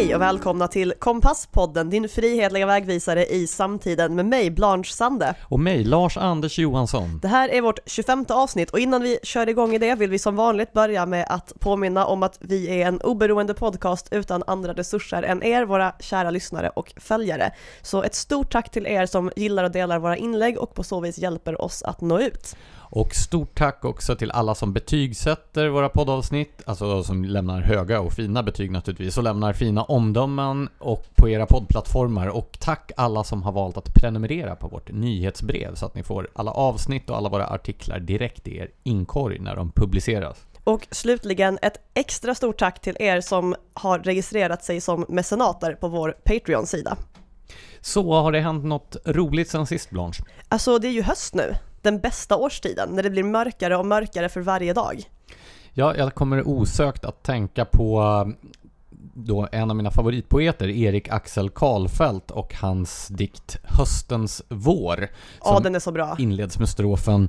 Hej och välkomna till Kompasspodden, din frihetliga vägvisare i samtiden med mig, Blanche Sande. Och mig, Lars Anders Johansson. Det här är vårt 25:e avsnitt och innan vi kör igång i det vill vi som vanligt börja med att påminna om att vi är en oberoende podcast utan andra resurser än er, våra kära lyssnare och följare. Så ett stort tack till er som gillar och delar våra inlägg och på så vis hjälper oss att nå ut. Och stort tack också till alla som betygsätter våra poddavsnitt, alltså som lämnar höga och fina betyg naturligtvis och lämnar fina omdömen och på era poddplattformar. Och tack alla som har valt att prenumerera på vårt nyhetsbrev så att ni får alla avsnitt och alla våra artiklar direkt i er inkorg när de publiceras. Och slutligen ett extra stort tack till er som har registrerat sig som mecenater på vår Patreon-sida. Så har det hänt något roligt sen sist, Blanche? Alltså det är ju höst nu. Den bästa årstiden, när det blir mörkare och mörkare för varje dag. Ja, jag kommer osökt att tänka på då en av mina favoritpoeter, Erik Axel Karlfeldt, och hans dikt Höstens vår. Ja, den är så bra. Inleds med strofen: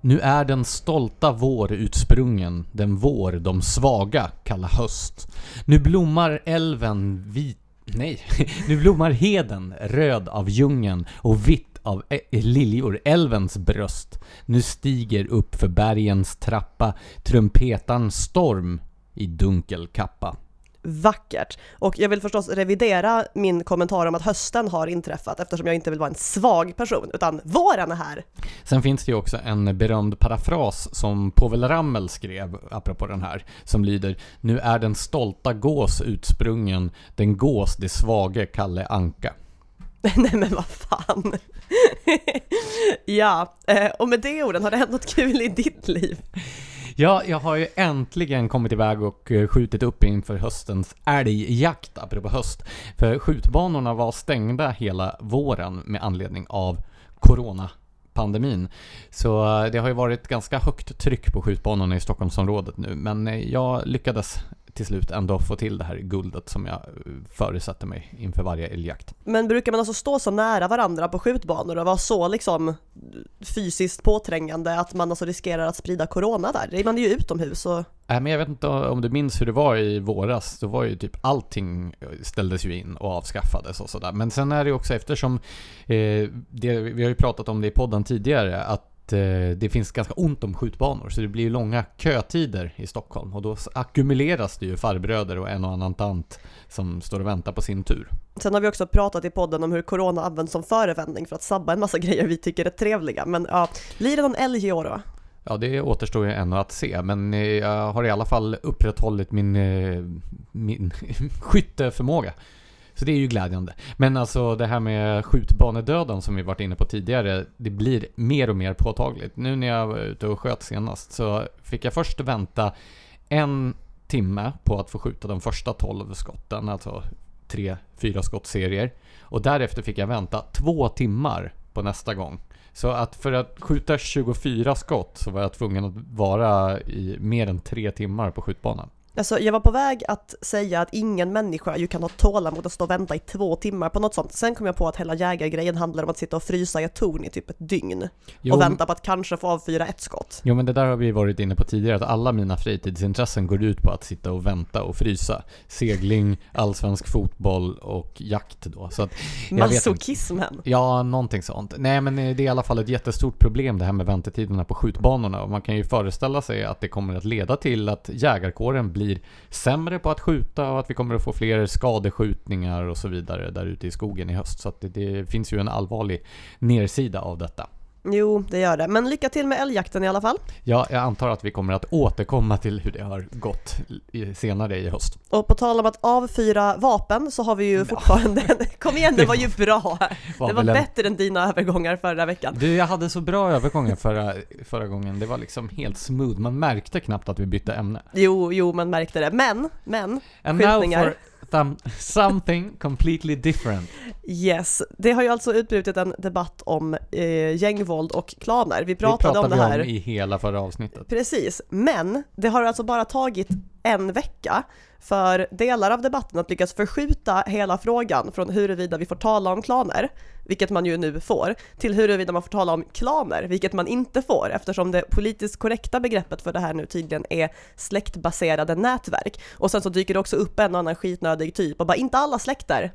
nu är den stolta vår utsprungen, den vår de svaga kallar höst. Nu blommar älven vit. Nej, nu blommar heden röd av djungeln och vitt av liljor, älvens bröst. Nu stiger upp för bergens trappa trumpetan storm i dunkel kappa. Vackert. Och jag vill förstås revidera min kommentar om att hösten har inträffat eftersom jag inte vill vara en svag person, utan våren är här. Sen finns det ju också en berömd parafras som Påvel Rammel skrev apropå den här, som lyder: nu är den stolta gås utsprungen, den gås det svage Kalle Anka. Nej men vad fan. Ja, och med det orden, har det hänt något kul i ditt liv? Ja, jag har ju äntligen kommit iväg och skjutit upp inför höstens älgjakt, apropå höst. För skjutbanorna var stängda hela våren med anledning av coronapandemin. Så det har ju varit ganska högt tryck på skjutbanorna i Stockholmsområdet nu. Men jag lyckades till slut ändå få till det här guldet som jag förutsatte mig inför varje älgjakt. Men brukar man alltså stå så nära varandra på skjutbanor och vara så liksom fysiskt påträngande att man alltså riskerar att sprida corona där? Man är ju utomhus och... Nej, men jag vet inte om du minns hur det var i våras. Då var ju typ allting ställdes ju in och avskaffades och sådär. Men sen är det också eftersom vi har ju pratat om det i podden tidigare att det finns ganska ont om skjutbanor, så det blir ju långa kötider i Stockholm och då ackumuleras det ju farbröder och en och annan tant som står och väntar på sin tur. Sen har vi också pratat i podden om hur corona används som förevändning för att sabba en massa grejer vi tycker är trevliga, men ja, blir det någon älg i år då? Ja, det återstår ju ännu att se, men jag har i alla fall upprätthållit min skytteförmåga. Så det är ju glädjande. Men alltså det här med skjutbanedöden som vi varit inne på tidigare, det blir mer och mer påtagligt. Nu när jag var ute och sköt senast så fick jag först vänta 1 timme på att få skjuta de första 12 skotten, alltså 3-4 skottserier. Och därefter fick jag vänta 2 timmar på nästa gång. Så att för att skjuta 24 skott så var jag tvungen att vara i mer än 3 timmar på skjutbanan. Alltså, jag var på väg att säga att ingen människa ju kan ha tålamod att stå och vänta i 2 timmar på något sånt. Sen kom jag på att hela jägargrejen handlar om att sitta och frysa i ett torn i typ ett dygn. Jo, och vänta på att kanske få avfyra ett skott. Jo, men det där har vi varit inne på tidigare, att alla mina fritidsintressen går ut på att sitta och vänta och frysa. Segling, allsvensk fotboll och jakt då. Så att, masochismen. Ja, någonting sånt. Nej, men det är i alla fall ett jättestort problem det här med väntetiderna på skjutbanorna. Och man kan ju föreställa sig att det kommer att leda till att jägarkåren blir sämre på att skjuta och att vi kommer att få fler skadeskjutningar och så vidare där ute i skogen i höst. Så att det finns ju en allvarlig nedsida av detta. Jo, det gör det. Men lycka till med älgjakten i alla fall. Ja, jag antar att vi kommer att återkomma till hur det har gått senare i höst. Och på tal om att avfyra vapen så har vi ju fortfarande... Kom igen, det var ju bra. Det var bättre än dina övergångar förra veckan. Du, jag hade så bra övergångar förra gången. Det var liksom helt smooth. Man märkte knappt att vi bytte ämne. Jo, man märkte det. Men skyltningar... Something completely different. Yes, det har ju alltså utbrutit en debatt om gängvåld och klaner. Vi pratade om det här om i hela förra avsnittet. Precis, men det har alltså bara tagit en vecka för delar av debatten att lyckas förskjuta hela frågan från huruvida vi får tala om klaner, vilket man ju nu får, till huruvida man får tala om klaner, vilket man inte får, eftersom det politiskt korrekta begreppet för det här nu tydligen är släktbaserade nätverk. Och sen så dyker det också upp en annan skitnödig typ och bara, inte alla släkter.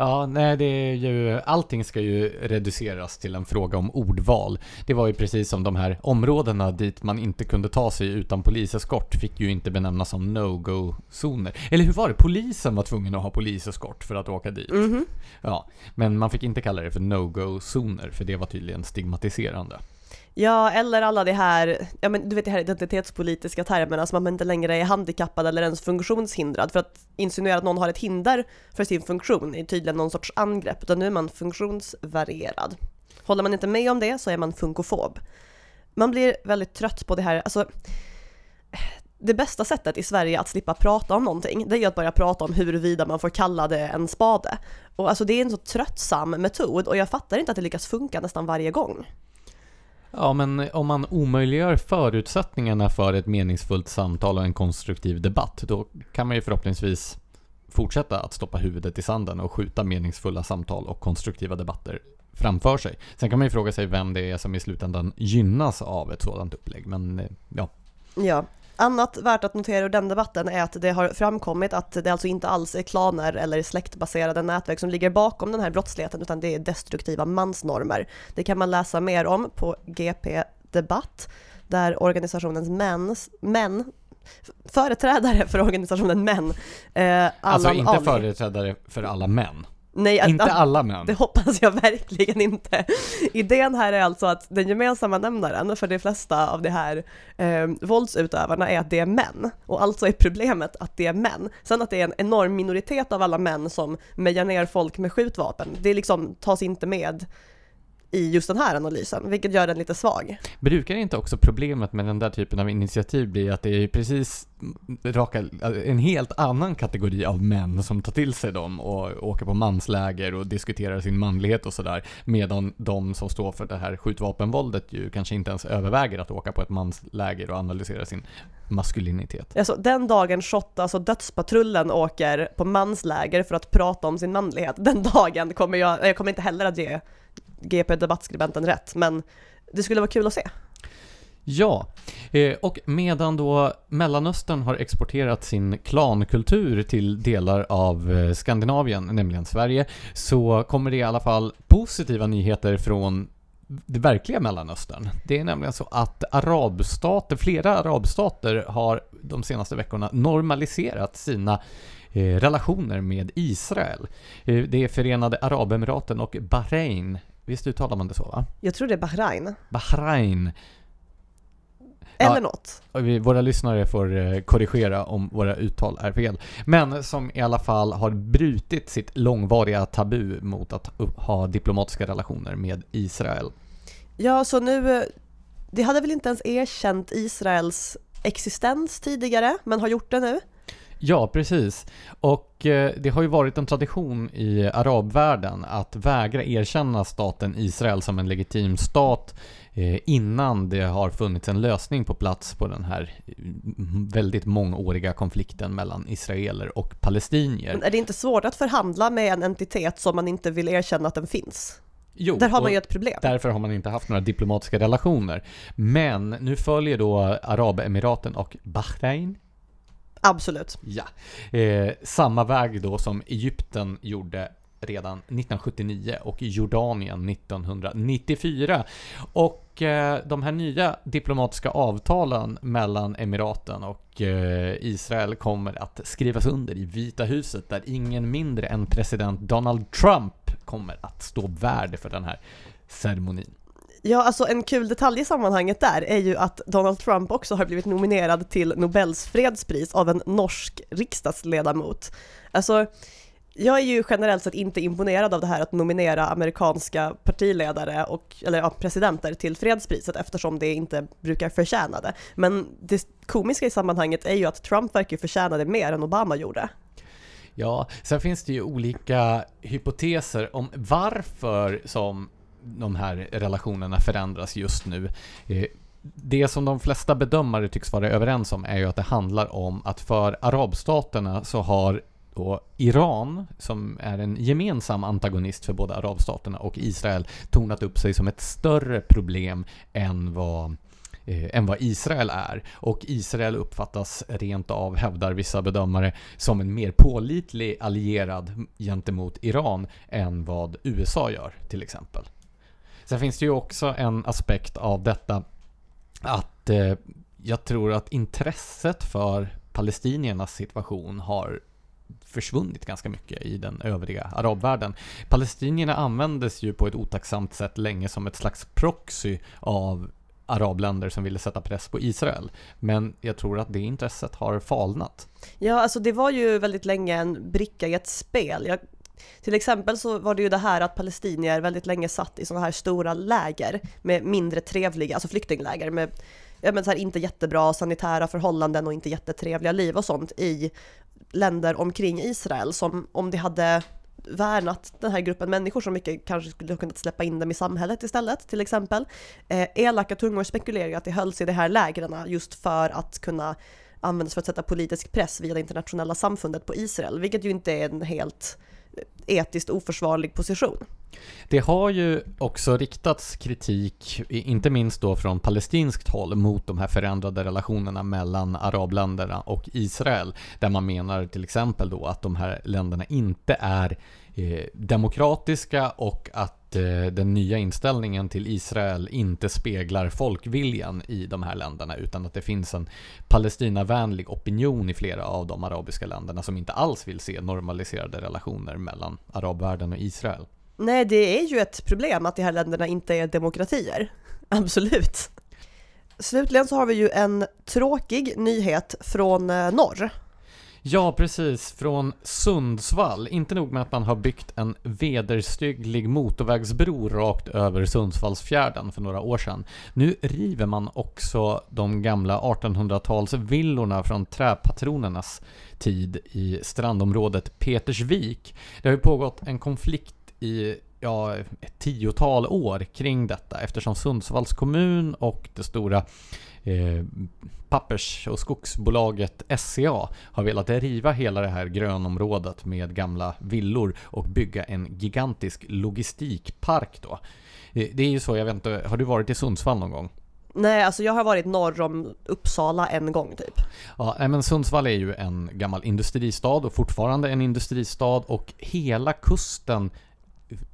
Ja, nej, det är ju, allting ska ju reduceras till en fråga om ordval. Det var ju precis som de här områdena dit man inte kunde ta sig utan poliseskort fick ju inte benämnas som no-go-zoner. Eller hur var det? Polisen var tvungen att ha poliseskort för att åka dit. Mm-hmm. Ja, men man fick inte kalla det för no-go-zoner, för det var tydligen stigmatiserande. Ja, eller alla det här, ja, men du vet, det här identitetspolitiska termerna som man inte längre är handikappad eller ens funktionshindrad, för att insinuera att någon har ett hinder för sin funktion är tydligen någon sorts angrepp, utan nu är man funktionsvarierad. Håller man inte med om det så är man funkofob. Man blir väldigt trött på det här, alltså det bästa sättet i Sverige att slippa prata om någonting, det är att börja prata om huruvida man får kalla det en spade. Och alltså det är en så tröttsam metod och jag fattar inte att det lyckas funka nästan varje gång. Ja, men om man omöjliggör förutsättningarna för ett meningsfullt samtal och en konstruktiv debatt, då kan man ju förhoppningsvis fortsätta att stoppa huvudet i sanden och skjuta meningsfulla samtal och konstruktiva debatter framför sig. Sen kan man ju fråga sig vem det är som i slutändan gynnas av ett sådant upplägg, men ja. Ja. Annat värt att notera ur den debatten är att det har framkommit att det alltså inte alls är klaner eller släktbaserade nätverk som ligger bakom den här brottsligheten, utan det är destruktiva mansnormer. Det kan man läsa mer om på GP Debatt, där organisationens män företrädare för organisationen män. Alltså inte Ali. Företrädare för alla män. Nej, inte alla män. Det hoppas jag verkligen inte. Idén här är alltså att den gemensamma nämnaren för de flesta av de här våldsutövarna är att det är män. Och alltså är problemet att det är män. Sen att det är en enorm minoritet av alla män som mejar ner folk med skjutvapen. Det liksom tas inte med i just den här analysen, vilket gör den lite svag. Brukar inte också problemet med den där typen av initiativ bli att det är precis en helt annan kategori av män som tar till sig dem och åker på mansläger och diskuterar sin manlighet och sådär, medan de som står för det här skjutvapenvåldet ju kanske inte ens överväger att åka på ett mansläger och analysera sin maskulinitet. Alltså, den dagen shot, alltså dödspatrullen åker på mansläger för att prata om sin manlighet, den dagen kommer jag kommer inte heller att ge GP-debattskribenten rätt, men det skulle vara kul att se. Ja, och medan då Mellanöstern har exporterat sin klankultur till delar av Skandinavien, nämligen Sverige, så kommer det i alla fall positiva nyheter från det verkliga Mellanöstern. Det är nämligen så att flera arabstater har de senaste veckorna normaliserat sina relationer med Israel. Det är Förenade Arabemiraten och Bahrain. Visst uttalar man det så, va? Jag tror det är Bahrain. Bahrain. Eller ja, något. Våra lyssnare får korrigera om våra uttal är fel. Men som i alla fall har brutit sitt långvariga tabu mot att ha diplomatiska relationer med Israel. Ja, så nu, det hade väl inte ens erkänt Israels existens tidigare, men har gjort det nu. Ja, precis. Och det har ju varit en tradition i arabvärlden att vägra erkänna staten Israel som en legitim stat innan det har funnits en lösning på plats på den här väldigt mångåriga konflikten mellan israeler och palestinier. Men är det inte svårt att förhandla med en entitet som man inte vill erkänna att den finns? Jo, där har man ju ett problem. Därför har man inte haft några diplomatiska relationer. Men nu följer då Arabemiraten och Bahrain. Absolut. Ja. Samma väg då som Egypten gjorde redan 1979 och Jordanien 1994. Och de här nya diplomatiska avtalen mellan Emiraten och Israel kommer att skrivas under i Vita huset, där ingen mindre än president Donald Trump kommer att stå värd för den här ceremonin. Ja, alltså en kul detalj i sammanhanget där är ju att Donald Trump också har blivit nominerad till Nobels fredspris av en norsk riksdagsledamot. Alltså, jag är ju generellt sett inte imponerad av det här att nominera amerikanska partiledare eller presidenter till fredspriset, eftersom det inte brukar förtjäna det. Men det komiska i sammanhanget är ju att Trump verkar förtjäna det mer än Obama gjorde. Ja, sen finns det ju olika hypoteser om varför som de här relationerna förändras just nu. det som de flesta bedömare tycks vara överens om är ju att det handlar om att för arabstaterna så har då Iran, som är en gemensam antagonist för både arabstaterna och Israel, tornat upp sig som ett större problem än vad Israel är. Och Israel uppfattas rent av, hävdar vissa bedömare, som en mer pålitlig allierad gentemot Iran än vad USA gör till exempel. Sen finns det ju också en aspekt av detta att jag tror att intresset för palestiniernas situation har försvunnit ganska mycket i den övriga arabvärlden. Palestinierna användes ju på ett otacksamt sätt länge som ett slags proxy av arabländer som ville sätta press på Israel. Men jag tror att det intresset har falnat. Ja, alltså det var ju väldigt länge en bricka i ett spel. Till exempel så var det ju det här att palestinier väldigt länge satt i sådana här stora läger med mindre trevliga, alltså flyktingläger med så här inte jättebra sanitära förhållanden och inte jättetrevliga liv och sånt i länder omkring Israel, som om det hade värnat den här gruppen människor så mycket kanske skulle ha kunnat släppa in dem i samhället istället, till exempel. Elaka tungor spekulerar att det hölls i de här lägren just för att kunna användas för att sätta politisk press via det internationella samfundet på Israel, vilket ju inte är en helt etiskt oförsvarlig position. Det har ju också riktats kritik, inte minst då från palestinskt håll, mot de här förändrade relationerna mellan arabländerna och Israel, där man menar till exempel då att de här länderna inte är demokratiska och att den nya inställningen till Israel inte speglar folkviljan i de här länderna, utan att det finns en palestinavänlig opinion i flera av de arabiska länderna som inte alls vill se normaliserade relationer mellan arabvärlden och Israel. Nej, det är ju ett problem att de här länderna inte är demokratier. Absolut. Slutligen så har vi ju en tråkig nyhet från norr. Ja, precis. Från Sundsvall. Inte nog med att man har byggt en vederstygglig motorvägsbro rakt över Sundsvallsfjärden för några år sedan. Nu river man också de gamla 1800-talsvillorna från träpatronernas tid i strandområdet Petersvik. Det har ju pågått en konflikt i ett 10-tal år kring detta, eftersom Sundsvalls kommun och det stora pappers- och skogsbolaget SCA har velat riva hela det här grönområdet med gamla villor och bygga en gigantisk logistikpark då. Det är ju så, jag vet inte, har du varit i Sundsvall någon gång? Nej, alltså jag har varit norr om Uppsala en gång typ. Ja, men Sundsvall är ju en gammal industristad och fortfarande en industristad, och hela kusten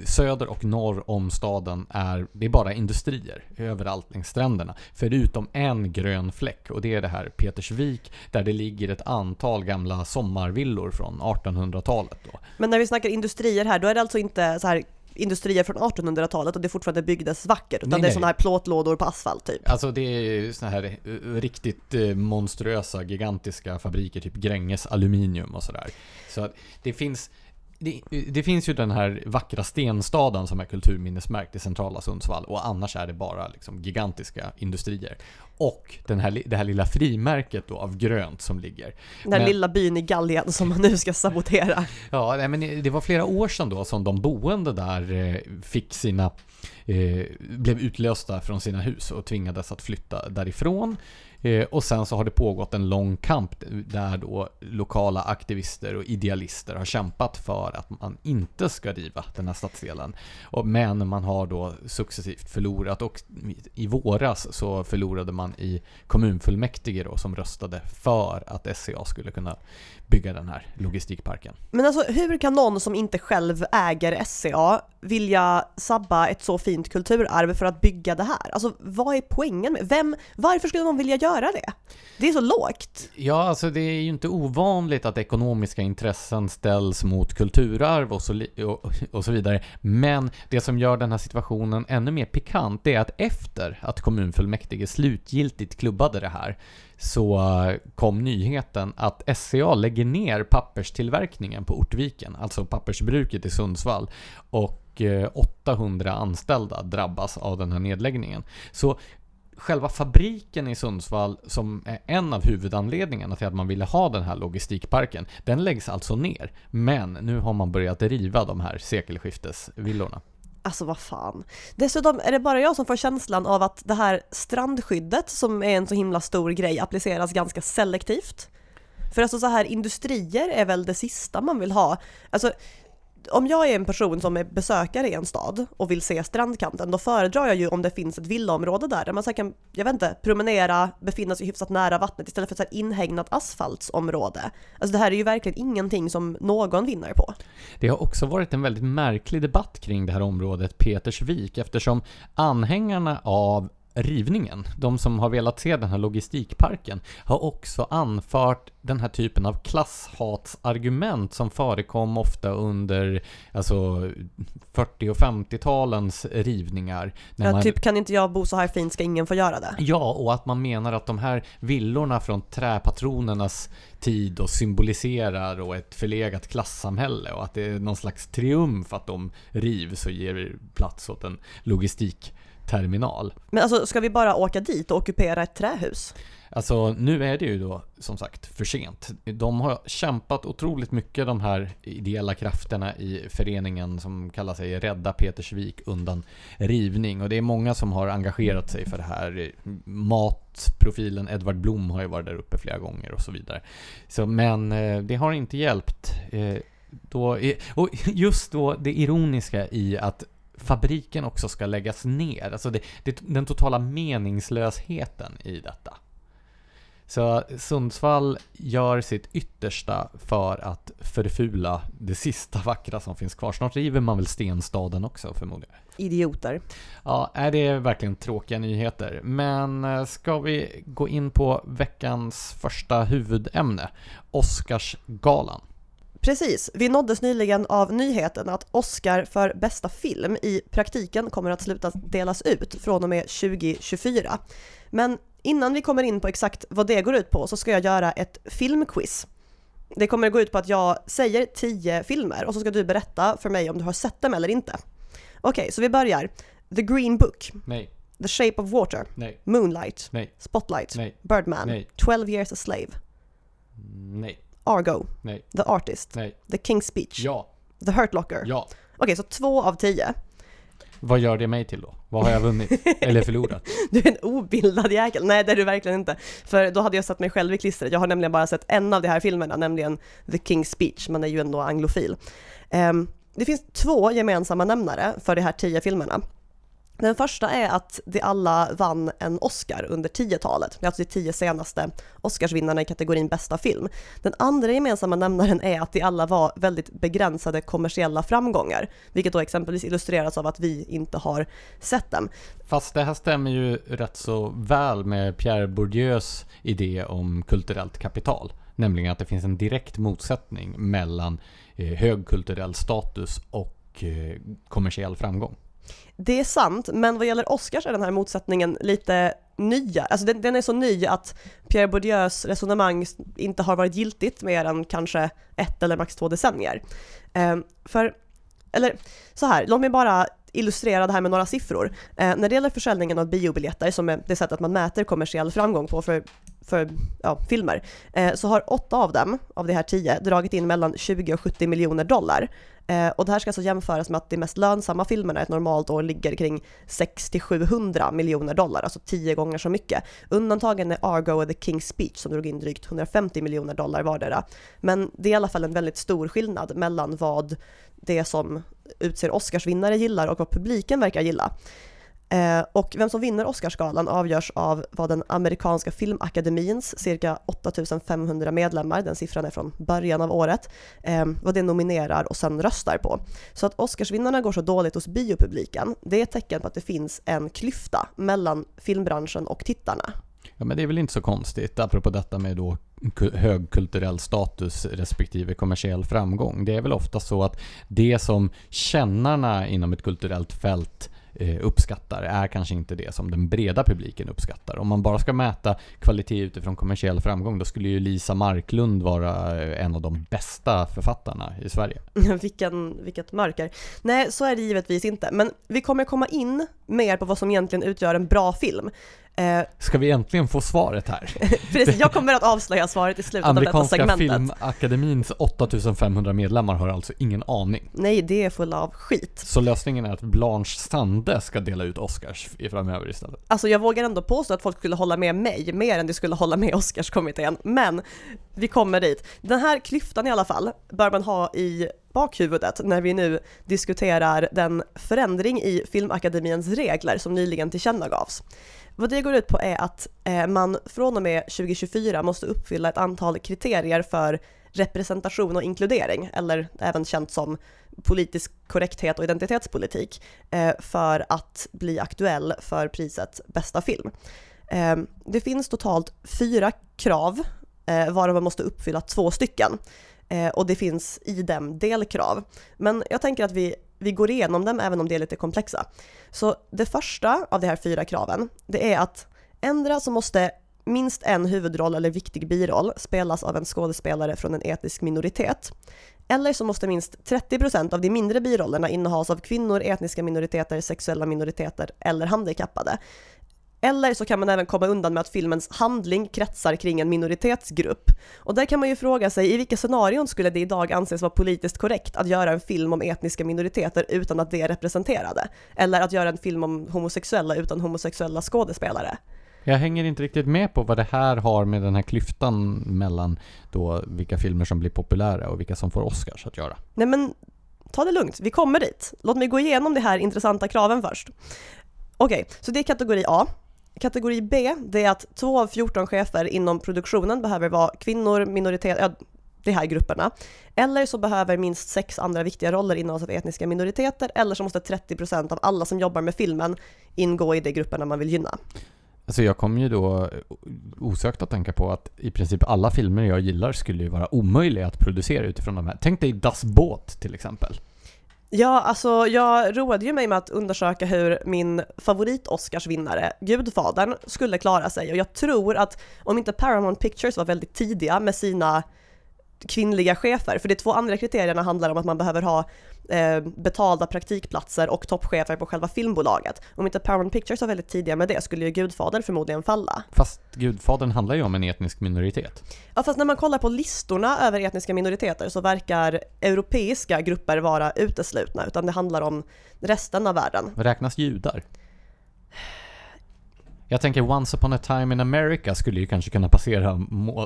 söder och norr om staden det är bara industrier överallt längs stränderna, förutom en grön fläck, och det är det här Petersvik där det ligger ett antal gamla sommarvillor från 1800-talet då. Men när vi snackar industrier här, då är det alltså inte så här industrier från 1800-talet och det fortfarande byggdes vackert, utan det är sådana här plåtlådor på asfalt typ. Alltså det är ju såna här riktigt monstruösa, gigantiska fabriker, typ Gränges aluminium och sådär. Så det finns ju den här vackra stenstaden som är kulturminnesmärkt i centrala Sundsvall, och annars är det bara liksom gigantiska industrier. Och det här lilla frimärket då av grönt som ligger. Den lilla byn i Gallien som man nu ska sabotera. Ja, men det var flera år sedan då som de boende där blev utlösta från sina hus och tvingades att flytta därifrån. Och sen så har det pågått en lång kamp där då lokala aktivister och idealister har kämpat för att man inte ska riva den här stadsdelen. Men man har då successivt förlorat, och i våras så förlorade man i kommunfullmäktige då, som röstade för att SCA skulle kunna bygga den här logistikparken. Men alltså, hur kan någon som inte själv äger SCA vilja sabba ett så fint kulturarv för att bygga det här? Alltså, vad är poängen med? Varför skulle någon vilja göra det? Det är så lågt. Ja, alltså det är ju inte ovanligt att ekonomiska intressen ställs mot kulturarv och så vidare. Men det som gör den här situationen ännu mer pikant, det är att efter att kommunfullmäktige slutgiltigt klubbade det här, så kom nyheten att SCA lägger ner papperstillverkningen på Ortviken, alltså pappersbruket i Sundsvall, och 800 anställda drabbas av den här nedläggningen. Så själva fabriken i Sundsvall, som är en av huvudanledningarna till att man ville ha den här logistikparken, den läggs alltså ner. Men nu har man börjat riva de här sekelskiftesvillorna. Alltså vad fan. Dessutom är det bara jag som får känslan av att det här strandskyddet som är en så himla stor grej appliceras ganska selektivt. För alltså så här industrier är väl det sista man vill ha. Alltså om jag är en person som är besökare i en stad och vill se strandkanten, då föredrar jag ju om det finns ett villaområde där man så här kan, jag vet inte, promenera, befinna sig hyfsat nära vattnet istället för ett så här inhägnat asfaltsområde. Alltså det här är ju verkligen ingenting som någon vinner på. Det har också varit en väldigt märklig debatt kring det här området Petersvik, eftersom anhängarna av rivningen, de som har velat se den här logistikparken, har också anfört den här typen av klasshatsargument som förekom ofta under alltså 40- och 50-talens rivningar. När man... typ, kan inte jag bo så här fint, ska ingen få göra det? Ja, och att man menar att de här villorna från träpatronernas tid och symboliserar och ett förlegat klassamhälle, och att det är någon slags triumf att de rivs och ger plats åt en logistik terminal. Men alltså, ska vi bara åka dit och ockupera ett trähus? Alltså, nu är det ju då som sagt för sent. De har kämpat otroligt mycket, de här ideella krafterna i föreningen som kallar sig Rädda Petersvik undan rivning, och det är många som har engagerat sig för det här. Matprofilen Edvard Blom har ju varit där uppe flera gånger och så vidare. Så, men det har inte hjälpt. Och just då det ironiska i att fabriken också ska läggas ner. Alltså den totala meningslösheten i detta. Så Sundsvall gör sitt yttersta för att förfula det sista vackra som finns kvar. Snart river man väl stenstaden också, förmodligen. Idioter. Ja, det är verkligen tråkiga nyheter. Men ska vi gå in på veckans första huvudämne, Oscarsgalan. Precis, vi nåddes nyligen av nyheten att Oscar för bästa film i praktiken kommer att sluta delas ut från och med 2024. Men innan vi kommer in på exakt vad det går ut på så ska jag göra ett filmquiz. Det kommer att gå ut på att jag säger 10 filmer och så ska du berätta för mig om du har sett dem eller inte. Okej, så vi börjar. The Green Book. Nej. The Shape of Water. Nej. Moonlight. Nej. Spotlight. Nej. Birdman. Nej. 12 Years a Slave. Nej. Argo. Nej. The Artist. Nej. The King's Speech. Ja. The Hurt Locker. Ja. Okej, så 2 av 10. Vad gör det mig till då? Vad har jag vunnit? Eller förlorat? Du är en obildad jäkel. Nej, det är du verkligen inte. För då hade jag satt mig själv i klistret. Jag har nämligen bara sett en av de här filmerna, nämligen The King's Speech. Man är ju ändå anglofil. Det finns 2 gemensamma nämnare för de här 10 filmerna. Den första är att de alla vann en Oscar under 10-talet. Det är alltså de 10 senaste Oscarsvinnarna i kategorin bästa film. Den andra gemensamma nämnaren är att de alla var väldigt begränsade kommersiella framgångar. Vilket då exempelvis illustreras av att vi inte har sett dem. Fast det här stämmer ju rätt så väl med Pierre Bourdieus idé om kulturellt kapital. Nämligen att det finns en direkt motsättning mellan högkulturell status och kommersiell framgång. Det är sant, men vad gäller Oscars är den här motsättningen lite nya. Alltså den är så ny att Pierre Bourdieus resonemang inte har varit giltigt mer än kanske 1 eller max 2 decennier. Låt mig bara illustrera det här med några siffror. När det gäller försäljningen av biobiljetter, som är det sättet man mäter kommersiell framgång på för filmer, så har 8 av dem, av de här 10, dragit in mellan 20 och 70 miljoner dollar. Och det här ska alltså jämföras med att de mest lönsamma filmerna ett normalt år ligger kring 600-700 miljoner dollar, alltså 10 gånger så mycket. Undantagen är Argo och The King's Speech som drog in drygt 150 miljoner dollar vardera. Men det är i alla fall en väldigt stor skillnad mellan vad det som utser Oscarsvinnare gillar och vad publiken verkar gilla. Och vem som vinner Oscarsgalan avgörs av vad den amerikanska filmakademins cirka 8500 medlemmar, den siffran är från början av året, vad det nominerar och sen röstar på. Så att Oscarsvinnarna går så dåligt hos biopubliken, det är ett tecken på att det finns en klyfta mellan filmbranschen och tittarna. Ja, men det är väl inte så konstigt, apropå detta med då högkulturell status respektive kommersiell framgång. Det är väl ofta så att det som kännarna inom ett kulturellt fält uppskattar är kanske inte det som den breda publiken uppskattar. Om man bara ska mäta kvalitet utifrån kommersiell framgång, då skulle ju Lisa Marklund vara en av de bästa författarna i Sverige. Vilket mörker. Nej, så är det givetvis inte. Men vi kommer komma in mer på vad som egentligen utgör en bra film. Ska vi äntligen få svaret här? Precis, jag kommer att avslöja svaret i slutet av detta segmentet. Amerikanska filmakademins 8500 medlemmar har alltså ingen aning. Nej, det är full av skit. Så lösningen är att Blanche Sande ska dela ut Oscars framöver istället. Alltså jag vågar ändå påstå att folk skulle hålla med mig mer än de skulle hålla med Oscarskommittén. Men vi kommer dit. Den här klyftan i alla fall bör man ha i bakhuvudet när vi nu diskuterar den förändring i Filmakademiens regler som nyligen tillkännagavs. Vad det går ut på är att man från och med 2024 måste uppfylla ett antal kriterier för representation och inkludering, eller även känt som politisk korrekthet och identitetspolitik, för att bli aktuell för priset bästa film. Det finns totalt 4 krav, varav man måste uppfylla 2 stycken. Och det finns i dem delkrav. Men jag tänker att vi går igenom dem även om det är lite komplexa. Så det första av de här 4 kraven, det är att ändra så måste minst en huvudroll eller viktig biroll spelas av en skådespelare från en etnisk minoritet. Eller så måste minst 30% av de mindre birollerna innehas av kvinnor, etniska minoriteter, sexuella minoriteter eller handikappade. Eller så kan man även komma undan med att filmens handling kretsar kring en minoritetsgrupp. Och där kan man ju fråga sig, i vilka scenarion skulle det idag anses vara politiskt korrekt att göra en film om etniska minoriteter utan att det är representerade? Eller att göra en film om homosexuella utan homosexuella skådespelare? Jag hänger inte riktigt med på vad det här har med den här klyftan mellan då vilka filmer som blir populära och vilka som får Oscars att göra. Nej men, ta det lugnt. Vi kommer dit. Låt mig gå igenom de här intressanta kraven först. Okej, så det är kategori A. Kategori B, det är att 2 av 14 chefer inom produktionen behöver vara kvinnor, minoritet, de här grupperna. Eller så behöver minst 6 andra viktiga roller innehas av etniska minoriteter, eller så måste 30% av alla som jobbar med filmen ingå i de grupperna man vill gynna. Alltså jag kommer ju då osökt att tänka på att i princip alla filmer jag gillar skulle ju vara omöjliga att producera utifrån de här. Tänk dig Das Boot till exempel. Ja, alltså jag roade ju mig med att undersöka hur min favorit-Oscarsvinnare, Gudfadern, skulle klara sig. Och jag tror att om inte Paramount Pictures var väldigt tidiga med sina kvinnliga chefer, för de 2 andra kriterierna handlar om att man behöver ha betalda praktikplatser och toppchefer på själva filmbolaget. Om inte Paramount Pictures var väldigt tidiga med det skulle ju Gudfadern förmodligen falla. Fast Gudfadern handlar ju om en etnisk minoritet. Ja, fast när man kollar på listorna över etniska minoriteter så verkar europeiska grupper vara uteslutna, utan det handlar om resten av världen. Räknas judar? Jag tänker Once Upon a Time in America skulle ju kanske kunna passera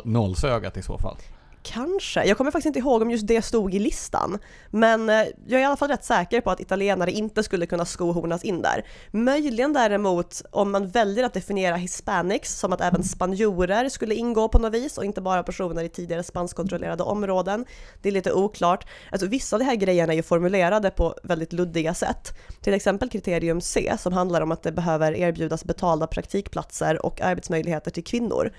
nålsögat i så fall. Kanske. Jag kommer faktiskt inte ihåg om just det stod i listan. Men jag är i alla fall rätt säker på att italienare inte skulle kunna skohornas in där. Möjligen däremot om man väljer att definiera hispanics som att även spanjorer skulle ingå på något vis och inte bara personer i tidigare spanskkontrollerade områden. Det är lite oklart. Alltså, vissa av de här grejerna är ju formulerade på väldigt luddiga sätt. Till exempel kriterium C som handlar om att det behöver erbjudas betalda praktikplatser och arbetsmöjligheter till kvinnor.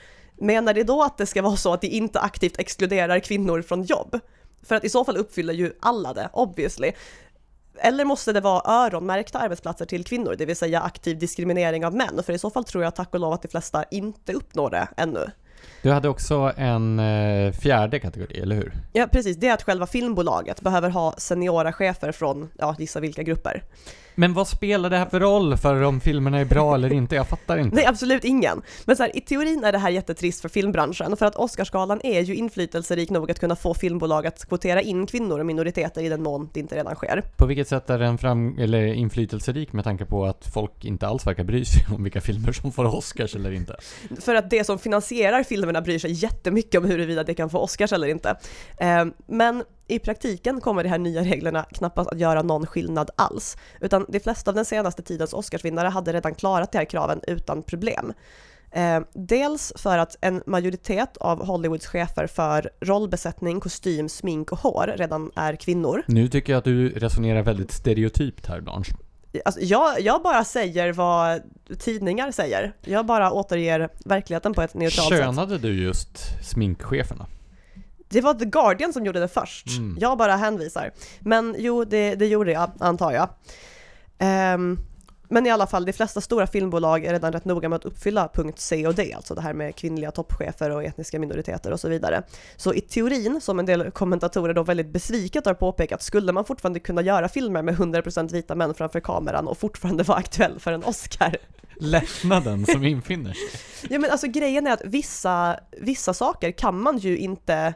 Menar det då att det ska vara så att de inte aktivt exkluderar kvinnor från jobb? För att i så fall uppfyller ju alla det, obviously. Eller måste det vara öronmärkta arbetsplatser till kvinnor, det vill säga aktiv diskriminering av män? För i så fall tror jag tack och lov att de flesta inte uppnår det ännu. Du hade också en 4:e kategori, eller hur? Ja, precis. Det är att själva filmbolaget behöver ha seniora chefer från, ja, gissa vilka grupper. Men vad spelar det här för roll för om filmerna är bra eller inte? Jag fattar inte. Nej, absolut ingen. Men så här, i teorin är det här jättetrist för filmbranschen, för att Oscarsgalan är ju inflytelserik nog att kunna få filmbolag att kvotera in kvinnor och minoriteter i den mån det inte redan sker. På vilket sätt är den inflytelserik med tanke på att folk inte alls verkar bry sig om vilka filmer som får Oscars eller inte? För att det som finansierar filmerna bryr sig jättemycket om huruvida det kan få Oscars eller inte. Men i praktiken kommer de här nya reglerna knappast att göra någon skillnad alls, utan de flesta av den senaste tidens Oscarsvinnare hade redan klarat de här kraven utan problem. Dels för att en majoritet av Hollywoods chefer för rollbesättning, kostym, smink och hår redan är kvinnor. Nu tycker jag att du resonerar väldigt stereotypt här, Blanche. Alltså, jag bara säger vad tidningar säger. Jag bara återger verkligheten på ett neutralt sätt. Könade du just sminkcheferna? Det var The Guardian som gjorde det först. Mm. Jag bara hänvisar. Men jo, det gjorde jag, antar jag. Men i alla fall, de flesta stora filmbolag är redan rätt noga med att uppfylla punkt C och D, alltså det här med kvinnliga toppchefer och etniska minoriteter och så vidare. Så i teorin, som en del kommentatorer då väldigt besviket har påpekat, skulle man fortfarande kunna göra filmer med 100% vita män framför kameran och fortfarande vara aktuell för en Oscar. Lättnaden som infinner sig. Ja, men alltså grejen är att vissa saker kan man ju inte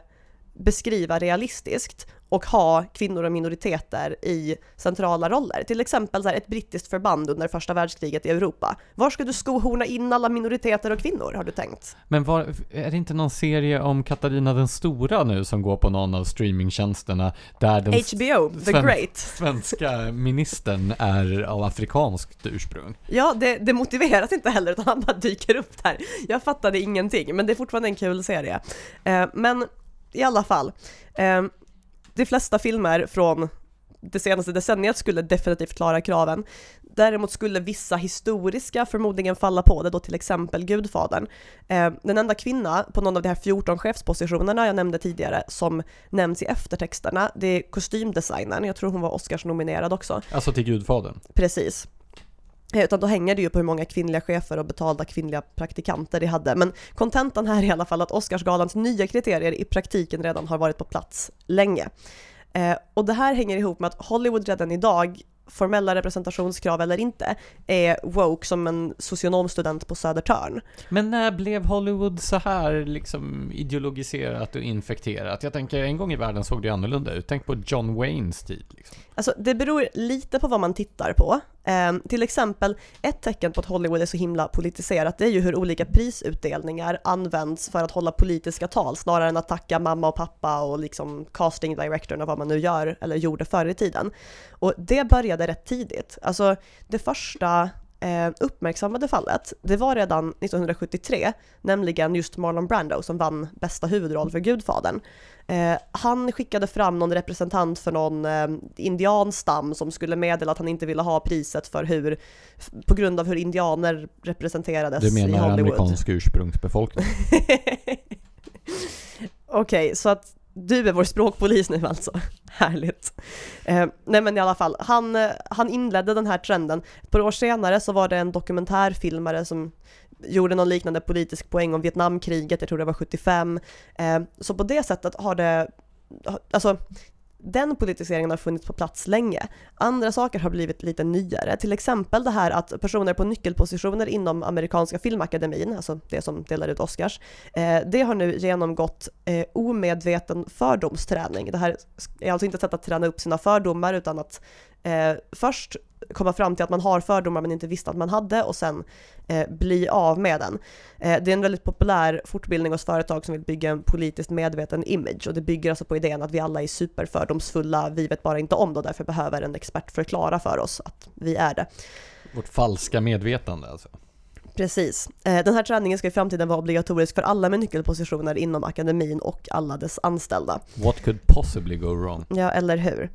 beskriva realistiskt och ha kvinnor och minoriteter i centrala roller. Till exempel så här, ett brittiskt förband under första världskriget i Europa. Var ska du skohorna in alla minoriteter och kvinnor, har du tänkt? Men är det inte någon serie om Katarina den stora nu som går på någon av streamingtjänsterna där den HBO, The Great. Svenska ministern är av afrikanskt ursprung? Ja, det motiveras inte heller utan han bara dyker upp där. Jag fattade ingenting, men det är fortfarande en kul serie. Men i alla fall... De flesta filmer från det senaste decenniet skulle definitivt klara kraven. Däremot skulle vissa historiska förmodligen falla på det, då till exempel Gudfadern. Den enda kvinna på någon av de här 14 chefspositionerna jag nämnde tidigare som nämns i eftertexterna, det är kostymdesignern. Jag tror hon var Oscarsnominerad också. Alltså till Gudfadern? Precis. Utan då hänger det ju på hur många kvinnliga chefer och betalda kvinnliga praktikanter de hade. Men kontentan här i alla fall att Oscarsgalans nya kriterier i praktiken redan har varit på plats länge. Och det här hänger ihop med att Hollywood redan idag, formella representationskrav eller inte, är woke som en socionomstudent på Södertörn. Men när blev Hollywood så här liksom ideologiserat och infekterat? Jag tänker, en gång i världen såg det annorlunda ut. Tänk på John Waynes tid. Liksom. Alltså, det beror lite på vad man tittar på. Till exempel, ett tecken på att Hollywood är så himla politiserat, det är ju hur olika prisutdelningar används för att hålla politiska tal snarare än att tacka mamma och pappa och liksom casting directorn och vad man nu gör eller gjorde förr i tiden. Och det började rätt tidigt. Alltså det första uppmärksammade fallet, det var redan 1973, nämligen just Marlon Brando som vann bästa huvudroll för Gudfadern. Han skickade fram någon representant för någon indianstam som skulle meddela att han inte ville ha priset för hur, på grund av hur indianer representerades i Hollywood. Du menar amerikansk ursprungsbefolkning? Okej, så att du är vår språkpolis nu alltså. Härligt. Nej men i alla fall, han inledde den här trenden. Ett par år senare så var det en dokumentärfilmare som gjorde någon liknande politisk poäng om Vietnamkriget, jag tror det var 75. Så på det sättet har det... Alltså, den politiseringen har funnits på plats länge. Andra saker har blivit lite nyare. Till exempel det här att personer på nyckelpositioner inom amerikanska filmakademin, alltså det som delar ut Oscars, det har nu genomgått omedveten fördomsträning. Det här är alltså inte ett sätt att träna upp sina fördomar utan att först komma fram till att man har fördomar men inte visste att man hade och sen bli av med den. Det är en väldigt populär fortbildning hos företag som vill bygga en politiskt medveten image, och det bygger alltså på idén att vi alla är superfördomsfulla, vi vet bara inte om det och därför behöver en expert förklara för oss att vi är det. Vårt falska medvetande alltså. Precis. Den här träningen ska i framtiden vara obligatorisk för alla med nyckelpositioner inom akademin och alla dess anställda. What could possibly go wrong? Ja, eller hur?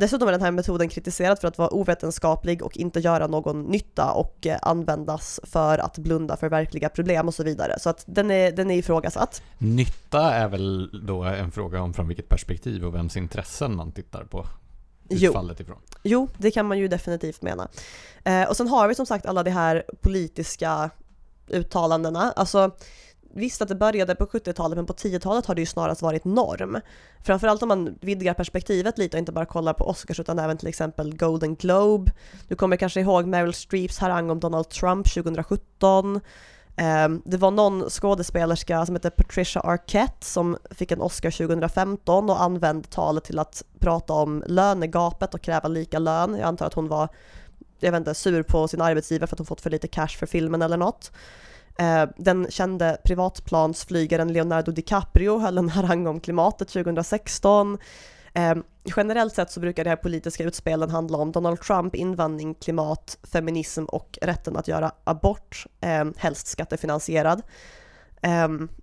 Dessutom är den här metoden kritiserad för att vara ovetenskaplig och inte göra någon nytta och användas för att blunda för verkliga problem och så vidare. Så att den är ifrågasatt. Nytta är väl då en fråga om från vilket perspektiv och vems intressen man tittar på utfallet ifrån. Jo, det kan man ju definitivt mena. Och sen har vi som sagt alla de här politiska uttalandena. Alltså... Visst att det började på 70-talet, men på 10-talet har det ju snarast varit norm. Framförallt om man vidgar perspektivet lite och inte bara kollar på Oscars utan även till exempel Golden Globe. Du kommer kanske ihåg Meryl Streeps harang om Donald Trump 2017. Det var någon skådespelerska som heter Patricia Arquette som fick en Oscar 2015 och använde talet till att prata om lönegapet och kräva lika lön. Jag antar att hon var, jag vet inte, sur på sin arbetsgivare för att hon fått för lite cash för filmen eller något. Den kände privatplansflygaren Leonardo DiCaprio höll en harang om klimatet 2016. Generellt sett så brukar det här politiska utspelen handla om Donald Trump, invandring, klimat, feminism och rätten att göra abort, helst skattefinansierad.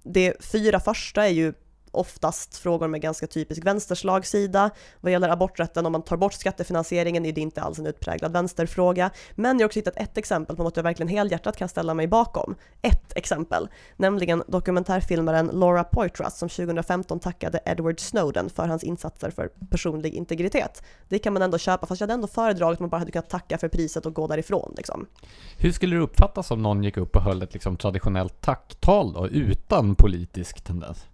De 4 första är ju oftast frågor med ganska typisk vänsterslagsida. Vad gäller aborträtten, om man tar bort skattefinansieringen, är det inte alls en utpräglad vänsterfråga. Men jag har också hittat ett exempel på något jag verkligen helhjärtat kan ställa mig bakom. Ett exempel, nämligen dokumentärfilmaren Laura Poitras som 2015 tackade Edward Snowden för hans insatser för personlig integritet. Det kan man ändå köpa, fast jag hade ändå föredragit att man bara hade kunnat tacka för priset och gå därifrån. Liksom. Hur skulle det uppfattas om någon gick upp och höll ett liksom traditionellt tacktal då, utan politisk tendens?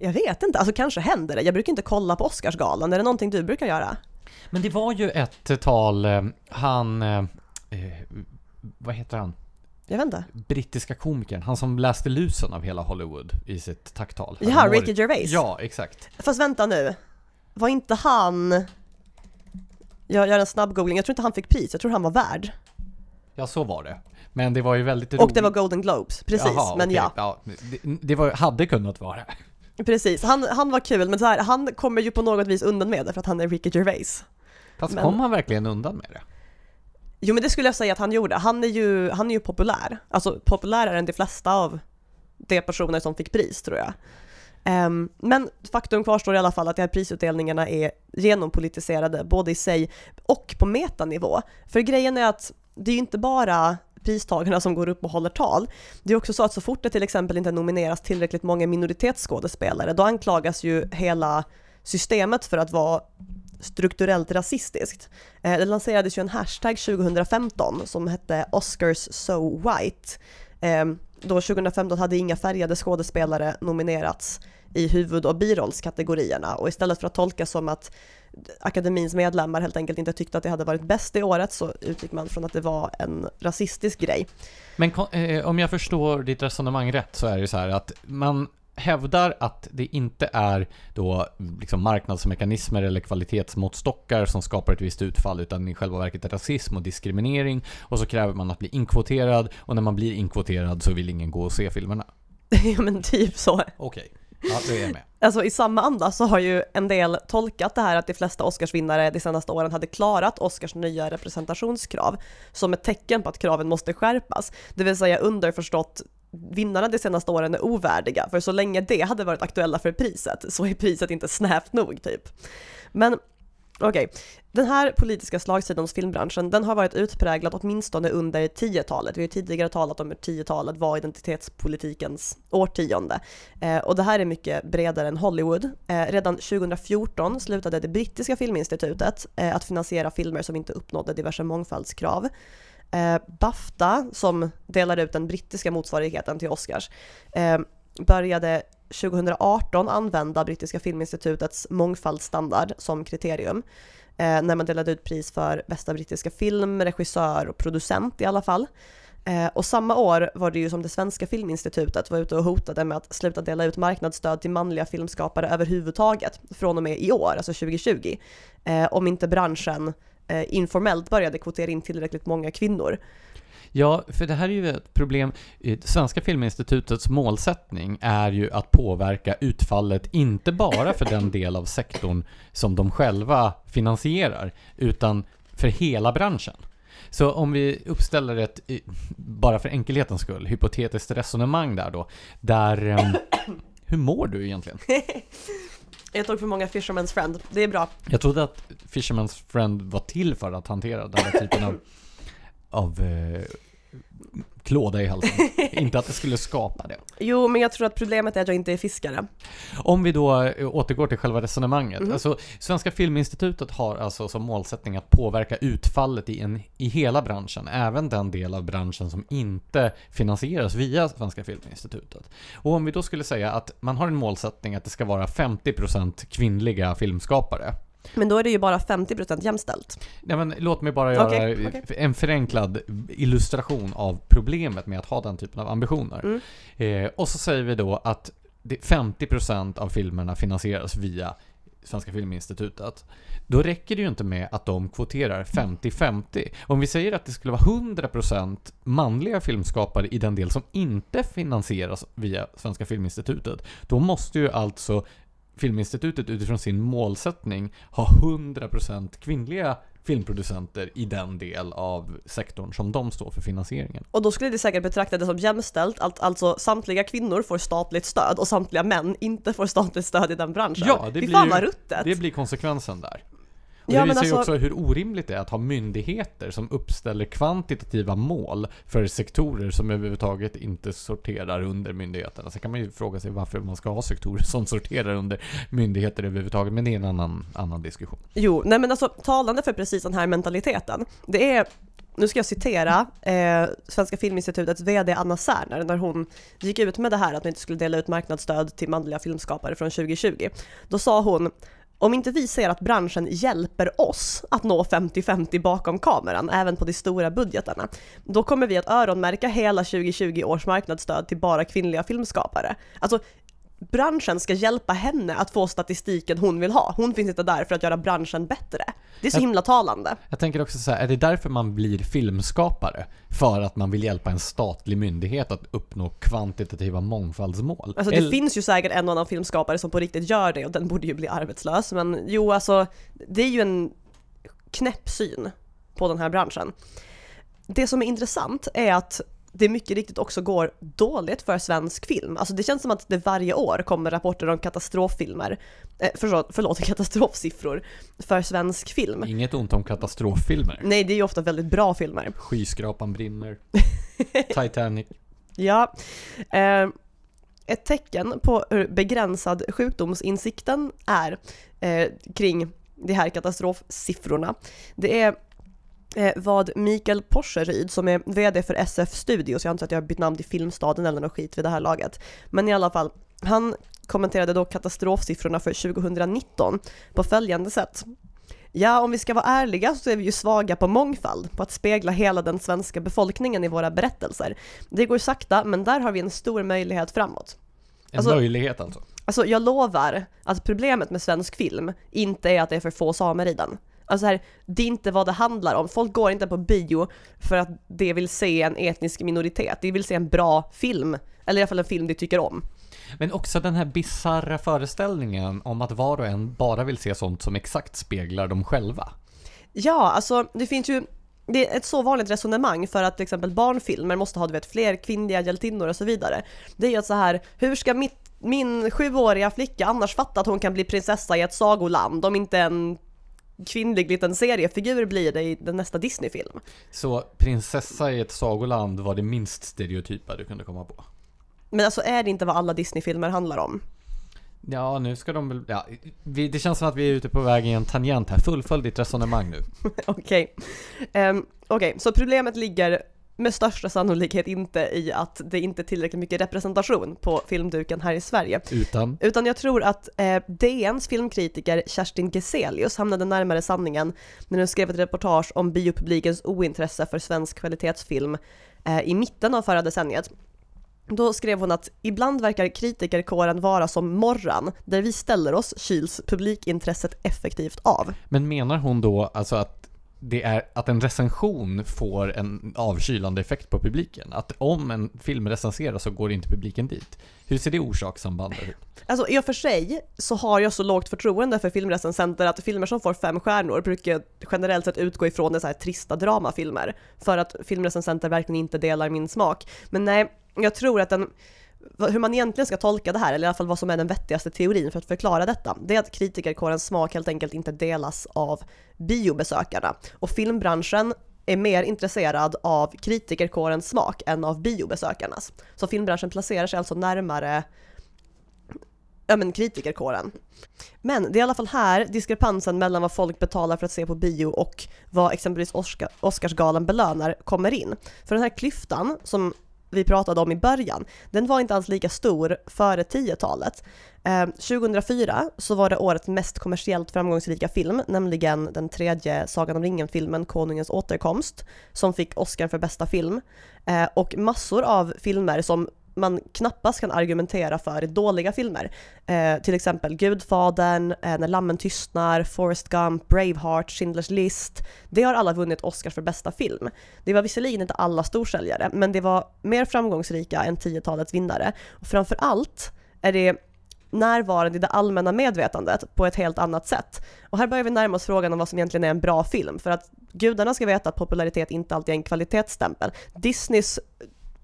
Jag vet inte, alltså kanske händer det. Jag brukar inte kolla på Oscarsgalan. Är det någonting du brukar göra? Men det var ju ett tal, han, vad heter han? Jag vet inte. Brittiska komikern, han som läste lusen av hela Hollywood i sitt tacktal. Ja, Ricky Gervais. Ja, exakt. Fast vänta nu, var inte han... Jag gör en snabb googling, jag tror inte han fick pris, jag tror han var värd. Ja, så var det. Men det var ju väldigt roligt. Och det var Golden Globes, precis. Jaha, men okay. Ja. Det var, hade kunnat vara. Precis, han var kul, men så här, han kommer ju på något vis undan med det för att han är Ricky Gervais. Fast kom han verkligen undan med det? Jo, men det skulle jag säga att han gjorde. Han är ju populär. Alltså populärare än de flesta av de personer som fick pris, tror jag. Men faktum kvarstår i alla fall att de här prisutdelningarna är genompolitiserade både i sig och på metanivå. För grejen är att det är ju inte bara pristagarna som går upp och håller tal. Det är också så att så fort det till exempel inte nomineras tillräckligt många minoritetsskådespelare, då anklagas ju hela systemet för att vara strukturellt rasistiskt. Det lanserades ju en hashtag 2015 som hette Oscars So White. Då 2015 hade inga färgade skådespelare nominerats i huvud- och birollskategorierna, och istället för att tolka som att akademins medlemmar helt enkelt inte tyckte att det hade varit bäst i året, så utgick man från att det var en rasistisk grej. Men om jag förstår ditt resonemang rätt, så är det så här att man hävdar att det inte är då liksom marknadsmekanismer eller kvalitetsmåttstockar som skapar ett visst utfall, utan i själva verket är rasism och diskriminering, och så kräver man att bli inkvoterad, och när man blir inkvoterad så vill ingen gå och se filmerna. Ja, men typ så. Okej. Ja, det är med. Alltså, i samma anda så har ju en del tolkat det här att de flesta Oscarsvinnare de senaste åren hade klarat Oscars nya representationskrav som ett tecken på att kraven måste skärpas. Det vill säga underförstått, vinnarna de senaste åren är ovärdiga, för så länge det hade varit aktuella för priset så är priset inte snävt nog, typ. Men okej, den här politiska slagsidan hos filmbranschen, den har varit utpräglad åtminstone under 10-talet. Vi har tidigare talat om hur 10-talet var identitetspolitikens årtionde. Och det här är mycket bredare än Hollywood. Redan 2014 slutade det brittiska filminstitutet att finansiera filmer som inte uppnådde diverse mångfaldskrav. BAFTA, som delar ut den brittiska motsvarigheten till Oscars, började 2018 använda brittiska filminstitutets mångfaldsstandard som kriterium när man delade ut pris för bästa brittiska film, regissör och producent i alla fall. Och samma år var det ju som det svenska filminstitutet var ute och hotade med att sluta dela ut marknadsstöd till manliga filmskapare överhuvudtaget från och med i år, alltså 2020, om inte branschen informellt började kvotera in tillräckligt många kvinnor. Ja, för det här är ju ett problem. Svenska Filminstitutets målsättning är ju att påverka utfallet inte bara för den del av sektorn som de själva finansierar, utan för hela branschen. Så om vi uppställer ett, bara för enkelhetens skull, hypotetiskt resonemang där då, där... hur mår du egentligen? Jag tog för många Fisherman's Friend, det är bra. Jag trodde att Fisherman's Friend var till för att hantera den här typen av klåda i halsen. Inte att det skulle skapa det. Jo, men jag tror att problemet är att jag inte är fiskare. Om vi då återgår till själva resonemanget. Mm. Alltså, Svenska Filminstitutet har alltså som målsättning att påverka utfallet i hela branschen. Även den del av branschen som inte finansieras via Svenska Filminstitutet. Och om vi då skulle säga att man har en målsättning att det ska vara 50% kvinnliga filmskapare. Men då är det ju bara 50% jämställt. Nej, men låt mig bara göra en förenklad illustration av problemet med att ha den typen av ambitioner. Mm. Och så säger vi då att 50% av filmerna finansieras via Svenska Filminstitutet. Då räcker det ju inte med att de kvoterar 50-50. Om vi säger att det skulle vara 100% manliga filmskapare i den del som inte finansieras via Svenska Filminstitutet, då måste ju alltså Filminstitutet utifrån sin målsättning har 100% kvinnliga filmproducenter i den del av sektorn som de står för finansieringen. Och då skulle det säkert betraktades som jämställt, alltså samtliga kvinnor får statligt stöd och samtliga män inte får statligt stöd i den branschen. Ja, det blir konsekvensen där. Och det visar ju också hur orimligt det är att ha myndigheter som uppställer kvantitativa mål för sektorer som överhuvudtaget inte sorterar under myndigheterna. Sen kan man ju fråga sig varför man ska ha sektorer som sorterar under myndigheter överhuvudtaget, men det är en annan diskussion. Jo, nej men alltså talande för precis den här mentaliteten, det är, nu ska jag citera Svenska Filminstitutets vd Anna Särner när hon gick ut med det här att man inte skulle dela ut marknadsstöd till manliga filmskapare från 2020. Då sa hon: om inte vi ser att branschen hjälper oss att nå 50-50 bakom kameran, även på de stora budgetarna, då kommer vi att öronmärka hela 2020 års marknadsstöd till bara kvinnliga filmskapare. Alltså, branschen ska hjälpa henne att få statistiken hon vill ha. Hon finns inte där för att göra branschen bättre. Det är så himla talande. Jag tänker också så här, är det därför man blir filmskapare? För att man vill hjälpa en statlig myndighet att uppnå kvantitativa mångfaldsmål? Alltså det finns ju säkert en annan filmskapare som på riktigt gör det, och den borde ju bli arbetslös. Men jo, alltså det är ju en knäppsyn på den här branschen. Det som är intressant är att det mycket riktigt också går dåligt för svensk film. Alltså det känns som att det varje år kommer rapporter om katastroffilmer. Katastrofsiffror för svensk film. Inget ont om katastroffilmer. Nej, det är ju ofta väldigt bra filmer. Skyskrapan brinner. Titanic. Ja. Ett tecken på hur begränsad sjukdomsinsikten är kring de här katastrofsiffrorna. Det är vad Mikael Porseryd, som är vd för SF Studios, jag antar att jag har bytt namn till Filmstaden eller något skit vid det här laget, men i alla fall, han kommenterade då katastrofsiffrorna för 2019 på följande sätt: ja, om vi ska vara ärliga så är vi ju svaga på mångfald, på att spegla hela den svenska befolkningen i våra berättelser. Det går sakta, men där har vi en stor möjlighet framåt. En möjlighet alltså? Alltså, jag lovar att problemet med svensk film inte är att det är för få samer i den. Alltså här, det är inte vad det handlar om. Folk går inte på bio för att de vill se en etnisk minoritet. De vill se en bra film, eller i alla fall en film de tycker om. Men också den här bizarra föreställningen om att var och en bara vill se sånt som exakt speglar dem själva. Ja, alltså det finns ju, det är ett så vanligt resonemang för att till exempel barnfilmer måste ha, du vet, fler kvinnliga hjältinnor och så vidare. Det är ju så här, hur ska min 7-åriga flicka annars fatta att hon kan bli prinsessa i ett sagoland om inte en kvinnlig liten seriefigur blir det i den nästa Disney-film. Så prinsessa i ett sagoland var det minst stereotypa du kunde komma på. Men alltså, är det inte vad alla Disney-filmer handlar om? Ja, nu ska de väl... Ja, det känns som att vi är ute på väg i en tangent här. Fullfölj ditt resonemang nu. Okej, så problemet ligger med största sannolikhet inte i att det inte är tillräckligt mycket representation på filmduken här i Sverige. Utan jag tror att DNs filmkritiker Kerstin Geselius hamnade närmare sanningen när hon skrev ett reportage om biopublikens ointresse för svensk kvalitetsfilm i mitten av förra decenniet. Då skrev hon att ibland verkar kritikerkåren vara som morran, där vi ställer oss kyls publikintresset effektivt av. Men menar hon då alltså att det är att en recension får en avkylande effekt på publiken? Att om en film recenseras så går inte publiken dit. Hur ser det orsakssambandet ut? Alltså, i och för sig så har jag så lågt förtroende för filmrecensenter att filmer som får 5 stjärnor brukar generellt sett utgå ifrån det så här trista dramafilmer, för att filmrecensenter verkligen inte delar min smak. Men nej, jag tror att hur man egentligen ska tolka det här, eller i alla fall vad som är den vettigaste teorin för att förklara detta, det är att kritikerkårens smak helt enkelt inte delas av biobesökarna. Och filmbranschen är mer intresserad av kritikerkårens smak än av biobesökarnas. Så filmbranschen placerar sig alltså närmare kritikerkåren. Men det är i alla fall här diskrepansen mellan vad folk betalar för att se på bio och vad exempelvis Oscarsgalan belönar kommer in. För den här klyftan som vi pratade om i början, den var inte alls lika stor före 10-talet. 2004 så var det årets mest kommersiellt framgångsrika film, nämligen den 3:e Sagan om ringen-filmen Konungens återkomst, som fick Oscar för bästa film. Och massor av filmer som man knappast kan argumentera för är dåliga filmer. Till exempel Gudfadern, När lammen tystnar, Forrest Gump, Braveheart, Schindlers list. Det har alla vunnit Oscar för bästa film. Det var visserligen inte alla storsäljare, men det var mer framgångsrika än 10-talets vinnare. Och framförallt är det när var den i det allmänna medvetandet på ett helt annat sätt? Och här börjar vi närma oss frågan om vad som egentligen är en bra film. För att gudarna ska veta att popularitet inte alltid är en kvalitetsstämpel. Disneys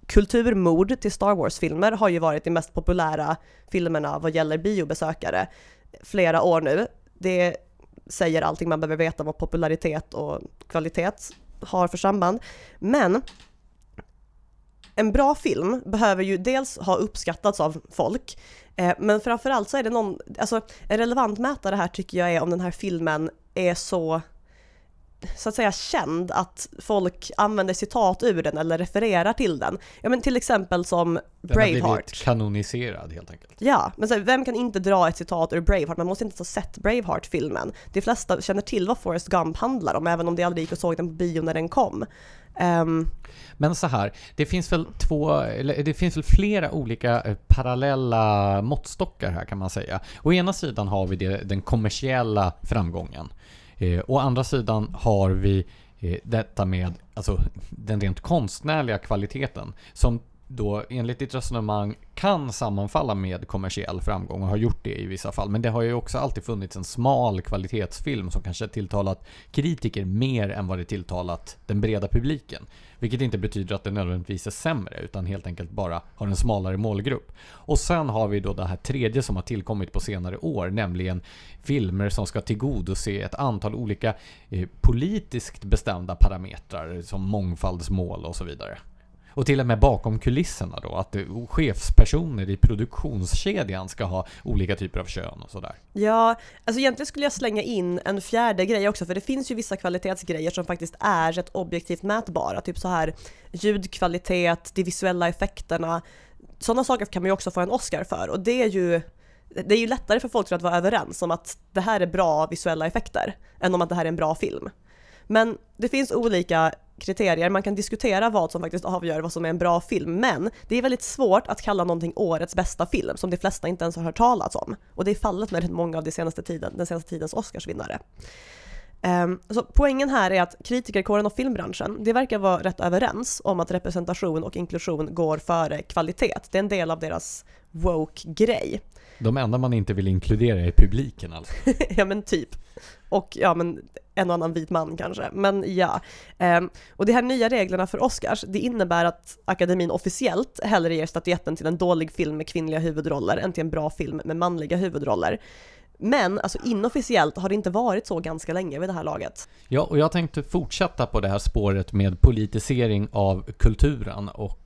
kulturmord till Star Wars-filmer har ju varit de mest populära filmerna vad gäller biobesökare flera år nu. Det säger allting man behöver veta om vad popularitet och kvalitet har för samband. Men en bra film behöver ju dels ha uppskattats av folk, men framförallt så är det en relevant mätare här tycker jag är om den här filmen är så att säga känd att folk använder citat ur den eller refererar till den. Ja, men till exempel som Braveheart. Den har blivit kanoniserad helt enkelt. Ja, men så här, vem kan inte dra ett citat ur Braveheart? Man måste inte ha sett Braveheart-filmen. De flesta känner till vad Forrest Gump handlar om, även om de aldrig gick och såg den på bio när den kom. Men så här, det finns väl flera olika parallella måttstockar här kan man säga. Å ena sidan har vi den kommersiella framgången. Å andra sidan har vi detta med alltså, den rent konstnärliga kvaliteten som då enligt ditt resonemang kan sammanfalla med kommersiell framgång och har gjort det i vissa fall. Men det har ju också alltid funnits en smal kvalitetsfilm som kanske tilltalat kritiker mer än vad det tilltalat den breda publiken. Vilket inte betyder att den nödvändigtvis är sämre utan helt enkelt bara har en smalare målgrupp. Och sen har vi då det här tredje som har tillkommit på senare år, nämligen filmer som ska tillgodose ett antal olika politiskt bestämda parametrar som mångfaldsmål och så vidare. Och till och med bakom kulisserna då, att chefspersoner i produktionskedjan ska ha olika typer av kön och sådär. Ja, alltså egentligen skulle jag slänga in en fjärde grej också, för det finns ju vissa kvalitetsgrejer som faktiskt är rätt objektivt mätbara, typ så här ljudkvalitet, de visuella effekterna, sådana saker kan man ju också få en Oscar för, och det är ju lättare för folk att vara överens om att det här är bra visuella effekter än om att det här är en bra film. Men det finns olika kriterier. Man kan diskutera vad som faktiskt avgör vad som är en bra film, men det är väldigt svårt att kalla någonting årets bästa film som de flesta inte ens har hört talas om. Och det är fallet med många av den senaste tidens Oscarsvinnare. Så poängen här är att kritikerkåren och filmbranschen, det verkar vara rätt överens om att representation och inklusion går före kvalitet. Det är en del av deras woke-grej. De enda man inte vill inkludera är publiken alltså. Ja men typ. Och ja men en och annan vit man kanske. Men ja. Och de här nya reglerna för Oscars, det innebär att akademin officiellt hellre ger statyetten till en dålig film med kvinnliga huvudroller än till en bra film med manliga huvudroller. Men alltså inofficiellt har det inte varit så ganska länge vid det här laget. Ja, och jag tänkte fortsätta på det här spåret med politisering av kulturen och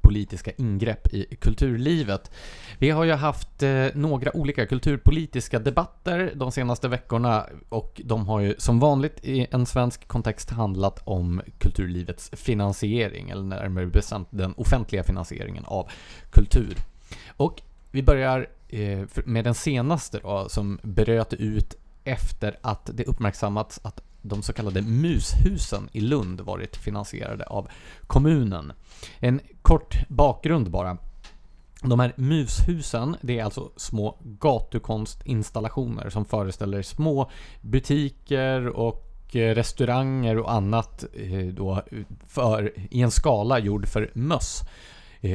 politiska ingrepp i kulturlivet. Vi har ju haft några olika kulturpolitiska debatter de senaste veckorna och de har ju som vanligt i en svensk kontext handlat om kulturlivets finansiering eller närmare bestämt den offentliga finansieringen av kultur. Och vi börjar med den senaste då, som bröt ut efter att det uppmärksammats att de så kallade mushusen i Lund varit finansierade av kommunen. En kort bakgrund bara. De här mushusen, det är alltså små gatukonstinstallationer som föreställer små butiker och restauranger och annat då i en skala gjord för möss.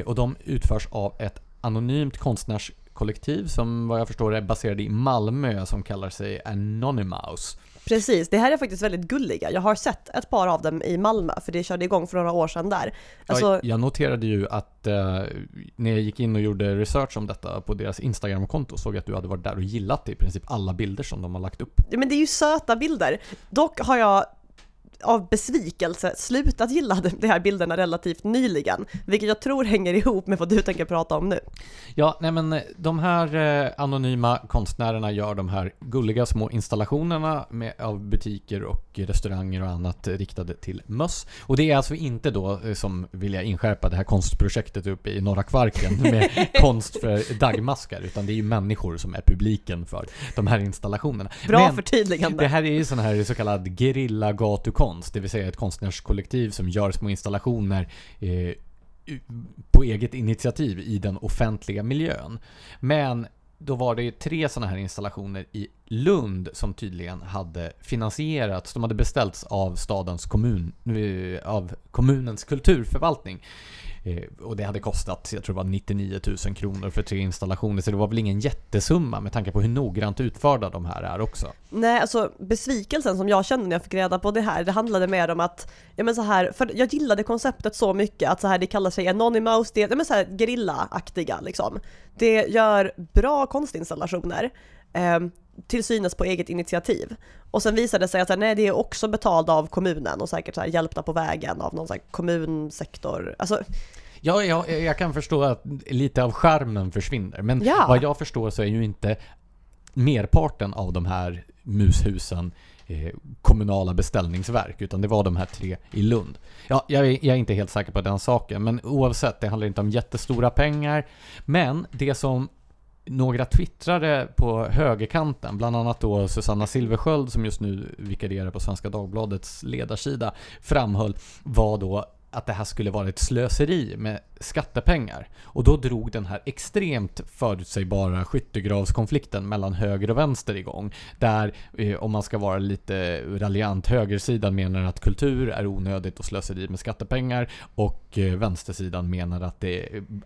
Och de utförs av ett anonymt konstnärskollektiv som vad jag förstår är baserade i Malmö som kallar sig Anonymous. Precis, det här är faktiskt väldigt gulliga. Jag har sett ett par av dem i Malmö för det körde igång för några år sedan där. Alltså... Jag noterade ju att när jag gick in och gjorde research om detta på deras Instagram-konto såg jag att du hade varit där och gillat i princip alla bilder som de har lagt upp. Men det är ju söta bilder. Dock har jag av besvikelse slutat gilla de här bilderna relativt nyligen, vilket jag tror hänger ihop med vad du tänker prata om nu. Ja, nej men de här anonyma konstnärerna gör de här gulliga små installationerna av butiker och restauranger och annat riktade till möss. Och det är alltså inte då som vill jag inskärpa det här konstprojektet uppe i Norra Kvarken med konst för dagmaskar, utan det är ju människor som är publiken för de här installationerna. Bra men förtydligande. Det här är ju sån här så kallad gerillagatukonst, det vill säga ett konstnärskollektiv som gör små installationer på eget initiativ i den offentliga miljön. Men då var det tre sådana här installationer i Lund som tydligen hade finansierats, de hade beställts av stadens kommun, av kommunens kulturförvaltning, och det hade kostat, jag tror det var 99 000 kronor för 3 installationer, så det var väl ingen jättesumma med tanke på hur noggrant utförda de här är också. Nej, alltså besvikelsen som jag kände när jag fick reda på det här, det handlade mer om att för jag gillade konceptet så mycket att så här, det kallar sig anonymous, det är så här gerillaaktiga liksom. Det gör bra konstinstallationer till synes på eget initiativ. Och sen visade det sig att nej, det är också betalt av kommunen och säkert så här hjälpta på vägen av någon så här kommunsektor. Alltså... Ja, jag kan förstå att lite av skärmen försvinner. Men vad jag förstår så är ju inte merparten av de här mushusen kommunala beställningsverk, utan det var de här 3 i Lund. Ja, jag är inte helt säker på den saken, men oavsett, det handlar inte om jättestora pengar. Men det som några twittrade på högerkanten, bland annat då Susanna Silversköld som just nu vikarierar på Svenska Dagbladets ledarsida, framhöll var då att det här skulle vara ett slöseri med skattepengar. Och då drog den här extremt förutsägbara skyttegravskonflikten mellan höger och vänster igång. Där, om man ska vara lite raljant, högersidan menar att kultur är onödigt och slöseri med skattepengar, och vänstersidan menar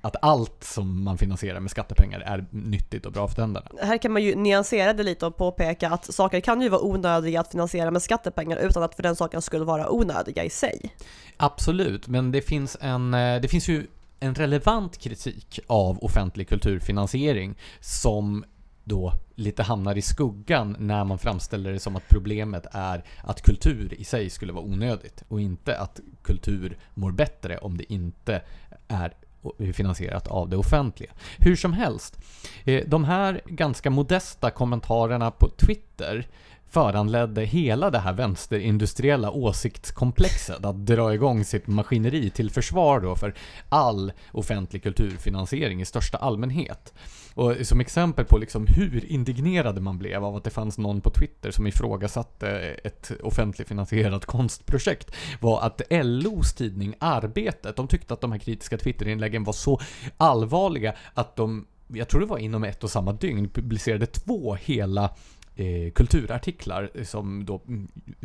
att allt som man finansierar med skattepengar är nyttigt och bra för tänderna. Här kan man ju nyansera det lite och påpeka att saker kan ju vara onödiga att finansiera med skattepengar utan att för den saken skulle vara onödiga i sig. Absolut, men det finns ju en relevant kritik av offentlig kulturfinansiering som då lite hamnar i skuggan när man framställer det som att problemet är att kultur i sig skulle vara onödigt och inte att kultur mår bättre om det inte är finansierat av det offentliga. Hur som helst, de här ganska modesta kommentarerna på Twitter föranledde hela det här vänsterindustriella åsiktskomplexet att dra igång sitt maskineri till försvar då för all offentlig kulturfinansiering i största allmänhet. Och som exempel på liksom hur indignerade man blev av att det fanns någon på Twitter som ifrågasatte ett offentligfinansierat konstprojekt var att LOs tidning Arbetet, de tyckte att de här kritiska Twitterinläggen var så allvarliga att de, jag tror det var inom ett och samma dygn, publicerade 2 hela kulturartiklar som då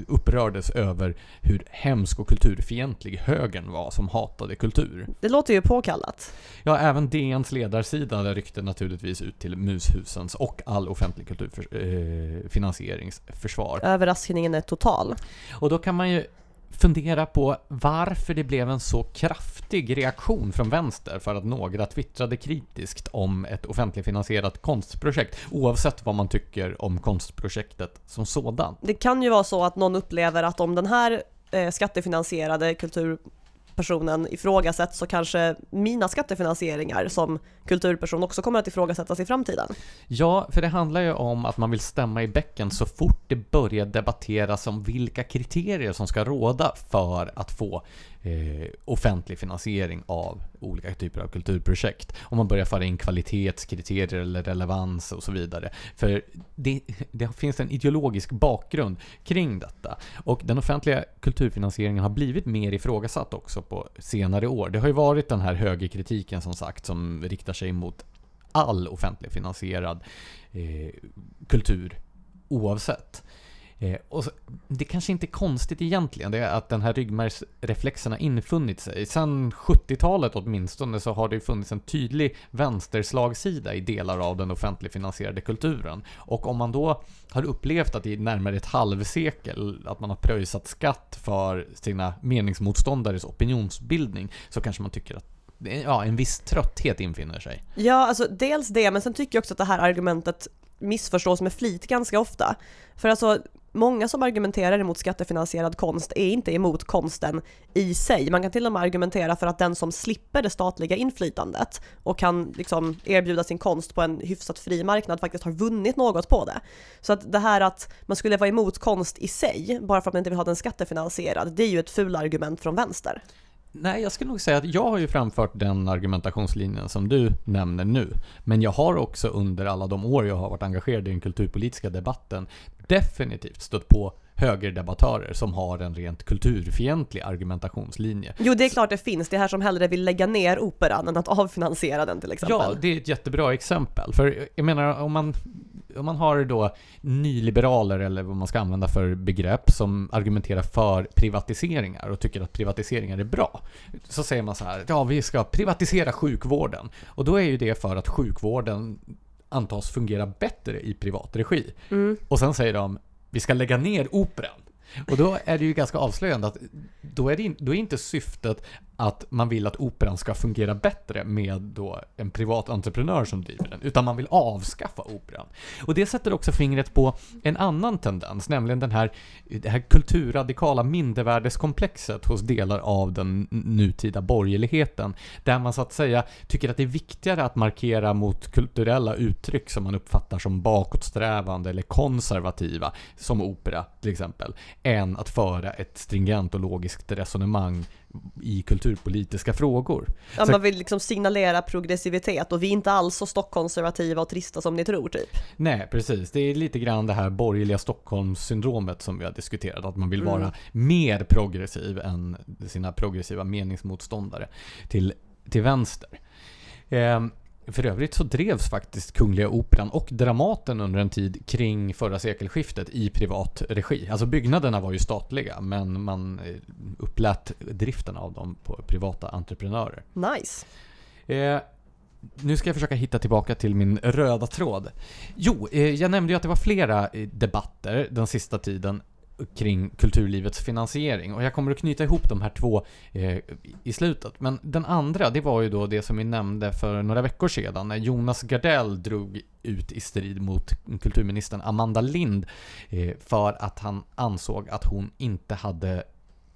upprördes över hur hemsk och kulturfientlig högern var som hatade kultur. Det låter ju påkallat. Ja, även DNs ledarsida ryckte naturligtvis ut till mushusens och all offentlig kulturfinansieringsförsvar. Överraskningen är total. Och då kan man ju fundera på varför det blev en så kraftig reaktion från vänster för att några twittrade kritiskt om ett offentligfinansierat konstprojekt, oavsett vad man tycker om konstprojektet som sådant. Det kan ju vara så att någon upplever att om den här skattefinansierade kulturpersonen ifrågasätts, så kanske mina skattefinansieringar som kulturperson också kommer att ifrågasättas i framtiden. Ja, för det handlar ju om att man vill stämma i bäcken så fort det börjar debatteras om vilka kriterier som ska råda för att få offentlig finansiering av olika typer av kulturprojekt. Om man börjar föra in kvalitetskriterier eller relevans och så vidare. För det finns en ideologisk bakgrund kring detta. Och den offentliga kulturfinansieringen har blivit mer ifrågasatt också på senare år. Det har ju varit den här högerkritiken som sagt som riktar sig mot all offentlig finansierad kultur oavsett. Och så, det kanske inte är konstigt egentligen, det är att den här ryggmärgsreflexen har infunnit sig. Sen 70-talet åtminstone så har det funnits en tydlig vänsterslagsida i delar av den offentligfinansierade kulturen. Och om man då har upplevt att i närmare ett halvsekel att man har pröjsat skatt för sina meningsmotståndares opinionsbildning, så kanske man tycker att en viss trötthet infinner sig. Ja, alltså dels det, men sen tycker jag också att det här argumentet missförstås med flit ganska ofta. För alltså, många som argumenterar emot skattefinansierad konst är inte emot konsten i sig. Man kan till och med argumentera för att den som slipper det statliga inflytandet och kan liksom erbjuda sin konst på en hyfsat fri marknad faktiskt har vunnit något på det. Så att det här att man skulle vara emot konst i sig bara för att man inte vill ha den skattefinansierad, det är ju ett ful argument från vänster. Nej, jag skulle nog säga att jag har ju framfört den argumentationslinjen som du nämner nu. Men jag har också under alla de år jag har varit engagerad i den kulturpolitiska debatten definitivt stött på högerdebattörer som har en rent kulturfientlig argumentationslinje. Jo, det är klart det finns. Det här som hellre vill lägga ner operan än att avfinansiera den till exempel. Ja, det är ett jättebra exempel. För jag menar, om man man har då nyliberaler, eller vad man ska använda för begrepp, som argumenterar för privatiseringar och tycker att privatiseringar är bra. Så säger man så här, ja, vi ska privatisera sjukvården. Och då är ju det för att sjukvården antas fungera bättre i privat regi. Mm. Och sen säger de, vi ska lägga ner operan. Och då är det ju ganska avslöjande att då är inte syftet att man vill att operan ska fungera bättre med då en privat entreprenör som driver den, utan man vill avskaffa operan. Och det sätter också fingret på en annan tendens, nämligen det här kulturradikala mindervärdeskomplexet hos delar av den nutida borgerligheten, där man så att säga tycker att det är viktigare att markera mot kulturella uttryck som man uppfattar som bakåtsträvande eller konservativa, som opera till exempel, än att föra ett stringent och logiskt resonemang i kulturpolitiska frågor. Ja, man vill liksom signalera progressivitet, och vi är inte alls så stockkonservativa och trista som ni tror, typ. Nej, precis. Det är lite grann det här borgerliga Stockholmssyndromet som vi har diskuterat, att man vill vara mer progressiv än sina progressiva meningsmotståndare till vänster. För övrigt så drevs faktiskt Kungliga Operan och Dramaten under en tid kring förra sekelskiftet i privat regi. Alltså byggnaderna var ju statliga, men man upplät driften av dem på privata entreprenörer. Nice. Nu ska jag försöka hitta tillbaka till min röda tråd. Jo, jag nämnde ju att det var flera debatter den sista tiden kring kulturlivets finansiering, och jag kommer att knyta ihop de här två i slutet. Men den andra, det var ju då det som vi nämnde för några veckor sedan när Jonas Gardell drog ut i strid mot kulturministern Amanda Lind för att han ansåg att hon inte hade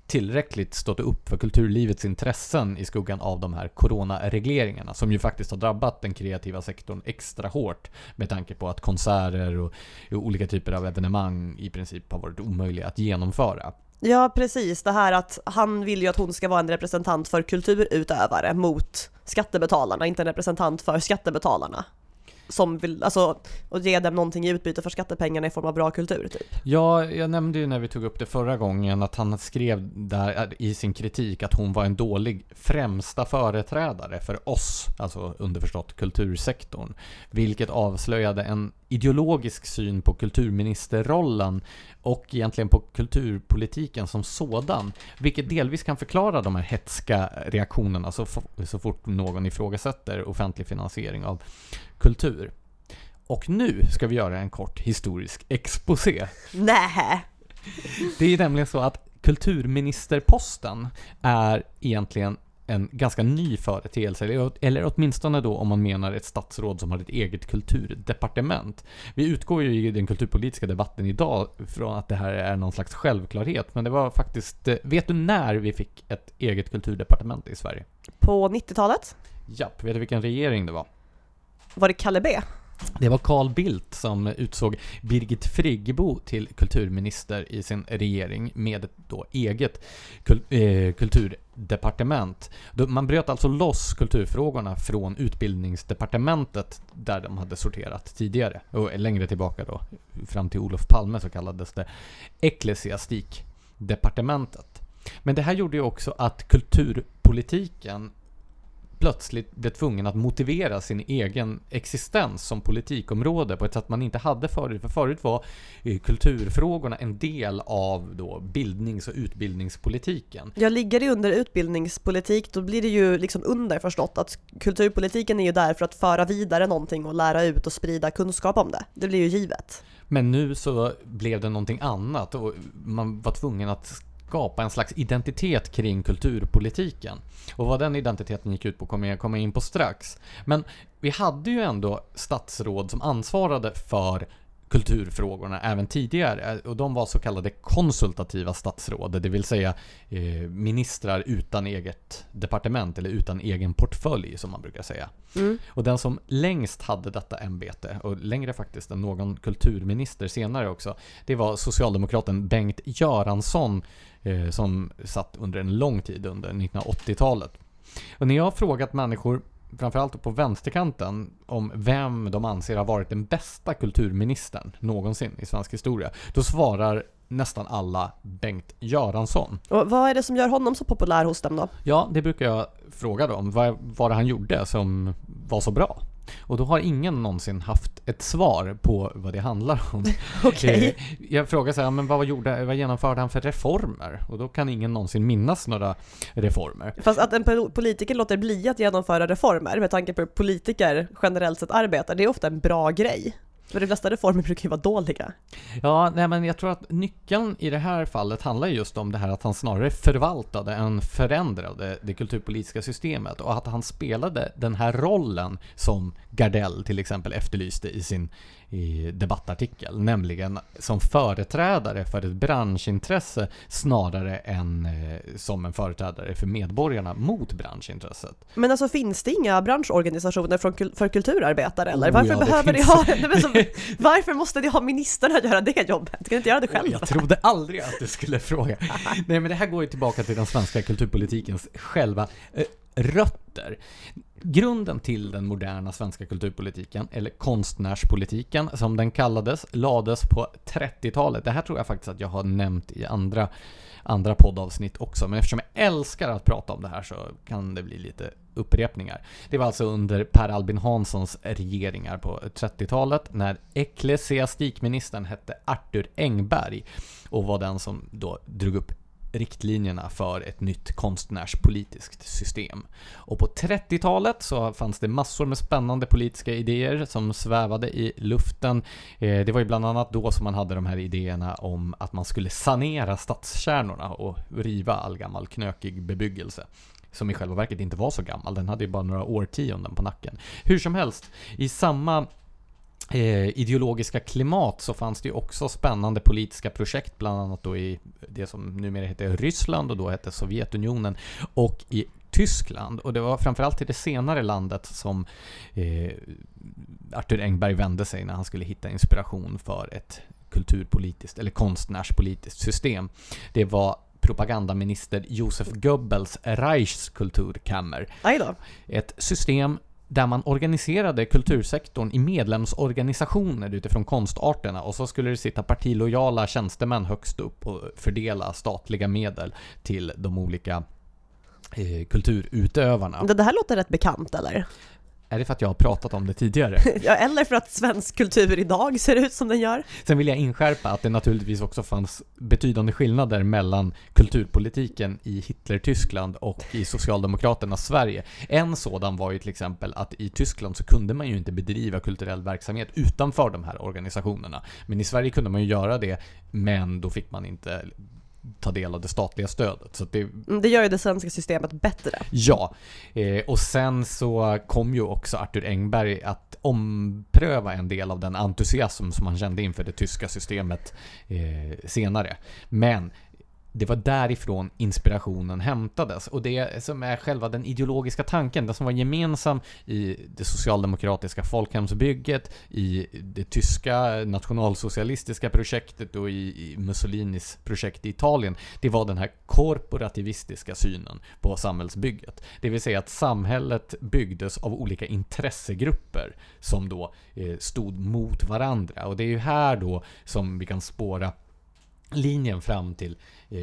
tillräckligt stått upp för kulturlivets intressen i skuggan av de här coronaregleringarna, som ju faktiskt har drabbat den kreativa sektorn extra hårt, med tanke på att konserter och olika typer av evenemang i princip har varit omöjliga att genomföra. Ja, precis. Det här att han vill ju att hon ska vara en representant för kulturutövare mot skattebetalarna, inte en representant för skattebetalarna, som vill, alltså, och ge dem någonting i utbyte för skattepengarna i form av bra kultur, typ. Ja, jag nämnde ju när vi tog upp det förra gången att han skrev där i sin kritik att hon var en dålig främsta företrädare för oss, alltså underförstått kultursektorn, vilket avslöjade en ideologisk syn på kulturministerrollen och egentligen på kulturpolitiken som sådan, vilket delvis kan förklara de här hetska reaktionerna så fort någon ifrågasätter offentlig finansiering av kultur. Och nu ska vi göra en kort historisk exposé. Nej. Det är nämligen så att kulturministerposten är egentligen en ganska ny företeelse, eller åtminstone då om man menar ett statsråd som har ett eget kulturdepartement. Vi utgår ju i den kulturpolitiska debatten idag från att det här är någon slags självklarhet, men det var faktiskt, vet du när vi fick ett eget kulturdepartement i Sverige? På 90-talet? Japp, vet du vilken regering det var? Var det Kalle B? Det var Carl Bildt som utsåg Birgit Friggebo till kulturminister i sin regering med ett då eget kulturdepartement. Man bröt alltså loss kulturfrågorna från utbildningsdepartementet, där de hade sorterat tidigare. Och längre tillbaka då, fram till Olof Palme, så kallades det ecklesiastikdepartementet. Men det här gjorde ju också att kulturpolitiken plötsligt blev tvungen att motivera sin egen existens som politikområde på ett sätt man inte hade förut. För förut var kulturfrågorna en del av då bildnings- och utbildningspolitiken. Jag ligger det under utbildningspolitik, då blir det ju liksom underförstått att kulturpolitiken är ju där för att föra vidare någonting och lära ut och sprida kunskap om det. Det blir ju givet. Men nu så blev det någonting annat, och man var tvungen att skapa en slags identitet kring kulturpolitiken. Och vad den identiteten gick ut på kommer jag komma in på strax. Men vi hade ju ändå statsråd som ansvarade för kulturfrågorna även tidigare, och de var så kallade konsultativa statsråd, det vill säga ministrar utan eget departement eller utan egen portfölj, som man brukar säga. Mm. Och den som längst hade detta ämbete, och längre faktiskt än någon kulturminister senare också, det var socialdemokraten Bengt Göransson, som satt under en lång tid under 1980-talet. Och när jag har frågat människor, framförallt på vänsterkanten, om vem de anser har varit den bästa kulturministern någonsin i svensk historia, då svarar nästan alla Bengt Göransson. Och vad är det som gör honom så populär hos dem då? Ja, det brukar jag fråga dem. Vad det han gjorde som var så bra? Och då har ingen någonsin haft ett svar på vad det handlar om. Okay. Jag frågar så här, men vad genomförde han för reformer? Och då kan ingen någonsin minnas några reformer. Fast att en politiker låter bli att genomföra reformer, med tanke på hur politiker generellt sett arbetar, det är ofta en bra grej. För de flesta reformer brukar ju vara dåliga. Ja, nej, men jag tror att nyckeln i det här fallet handlar just om det här att han snarare förvaltade än förändrade det kulturpolitiska systemet, och att han spelade den här rollen som Gardell till exempel efterlyste i sin debattartikel, nämligen som företrädare för ett branschintresse snarare än som en företrädare för medborgarna mot branschintresset. Men alltså, finns det inga branschorganisationer för kulturarbetare eller? Varför måste de ha ministern att göra det jobbet? Kan inte göra det själv? Jag trodde aldrig att du skulle fråga. Nej, men det här går ju tillbaka till den svenska kulturpolitikens själva rötter. Grunden till den moderna svenska kulturpolitiken, eller konstnärspolitiken som den kallades, lades på 30-talet. Det här tror jag faktiskt att jag har nämnt i andra poddavsnitt också, men eftersom jag älskar att prata om det här så kan det bli lite upprepningar. Det var alltså under Per Albin Hanssons regeringar på 30-talet, när ecklesiastikministern hette Arthur Engberg och var den som då drog upp riktlinjerna för ett nytt konstnärspolitiskt system. Och på 30-talet så fanns det massor med spännande politiska idéer som svävade i luften. Det var ju bland annat då som man hade de här idéerna om att man skulle sanera stadskärnorna och riva all gammal knökig bebyggelse, som i själva verket inte var så gammal. Den hade ju bara några årtionden på nacken. Hur som helst, i samma ideologiska klimat så fanns det ju också spännande politiska projekt, bland annat då i det som numera heter Ryssland och då hette Sovjetunionen, och i Tyskland. Och det var framförallt till det senare landet som Arthur Engberg vände sig när han skulle hitta inspiration för ett kulturpolitiskt eller konstnärspolitiskt system. Det var propagandaminister Josef Goebbels Reichskulturkammer. Ett system där man organiserade kultursektorn i medlemsorganisationer utifrån konstarterna, och så skulle det sitta partilojala tjänstemän högst upp och fördela statliga medel till de olika kulturutövarna. Det här låter rätt bekant, eller? Är det för att jag har pratat om det tidigare? Ja, eller för att svensk kultur idag ser ut som den gör. Sen vill jag inskärpa att det naturligtvis också fanns betydande skillnader mellan kulturpolitiken i Hitler-Tyskland och i Socialdemokraternas Sverige. En sådan var ju till exempel att i Tyskland så kunde man ju inte bedriva kulturell verksamhet utanför de här organisationerna. Men i Sverige kunde man ju göra det, men då fick man inte ta del av det statliga stödet. Så det gör ju det svenska systemet bättre. Ja, och sen så kom ju också Arthur Engberg att ompröva en del av den entusiasm som han kände inför det tyska systemet senare. Men det var därifrån inspirationen hämtades, och det som är själva den ideologiska tanken, det som var gemensam i det socialdemokratiska folkhemsbygget, i det tyska nationalsocialistiska projektet och i Mussolinis projekt i Italien, det var den här korporativistiska synen på samhällsbygget. Det vill säga att samhället byggdes av olika intressegrupper som då stod mot varandra, och det är ju här då som vi kan spåra linjen fram till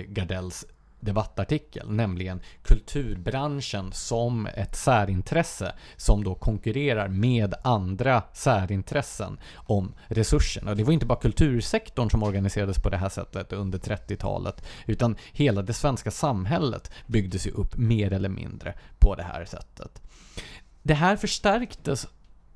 Gardells debattartikel, nämligen kulturbranschen som ett särintresse som då konkurrerar med andra särintressen om resurserna. Och det var inte bara kultursektorn som organiserades på det här sättet under 30-talet, utan hela det svenska samhället byggdes ju upp mer eller mindre på det här sättet. Det här förstärktes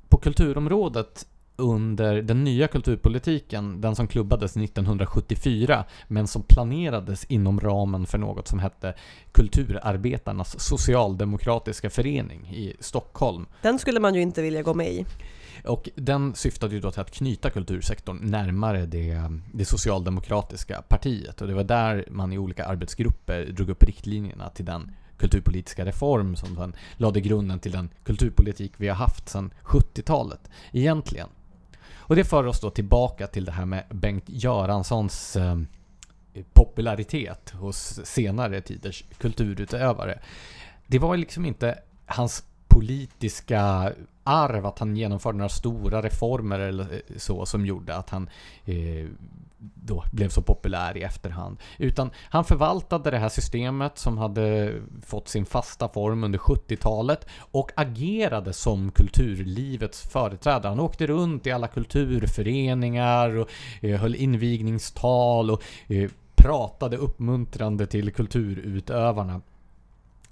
på kulturområdet under den nya kulturpolitiken, den som klubbades 1974 men som planerades inom ramen för något som hette Kulturarbetarnas socialdemokratiska förening i Stockholm. Den skulle man ju inte vilja gå med i. Och den syftade ju då till att knyta kultursektorn närmare det socialdemokratiska partiet, och det var där man i olika arbetsgrupper drog upp riktlinjerna till den kulturpolitiska reform som sedan lade grunden till den kulturpolitik vi har haft sedan 70-talet egentligen. Och det för oss då tillbaka till det här med Bengt Göranssons popularitet hos senare tiders kulturutövare. Det var liksom inte hans politiska arv att han genomförde några stora reformer eller så som gjorde att han då blev så populär i efterhand. Utan han förvaltade det här systemet som hade fått sin fasta form under 70-talet och agerade som kulturlivets företrädare. Han åkte runt i alla kulturföreningar och höll invigningstal och pratade uppmuntrande till kulturutövarna.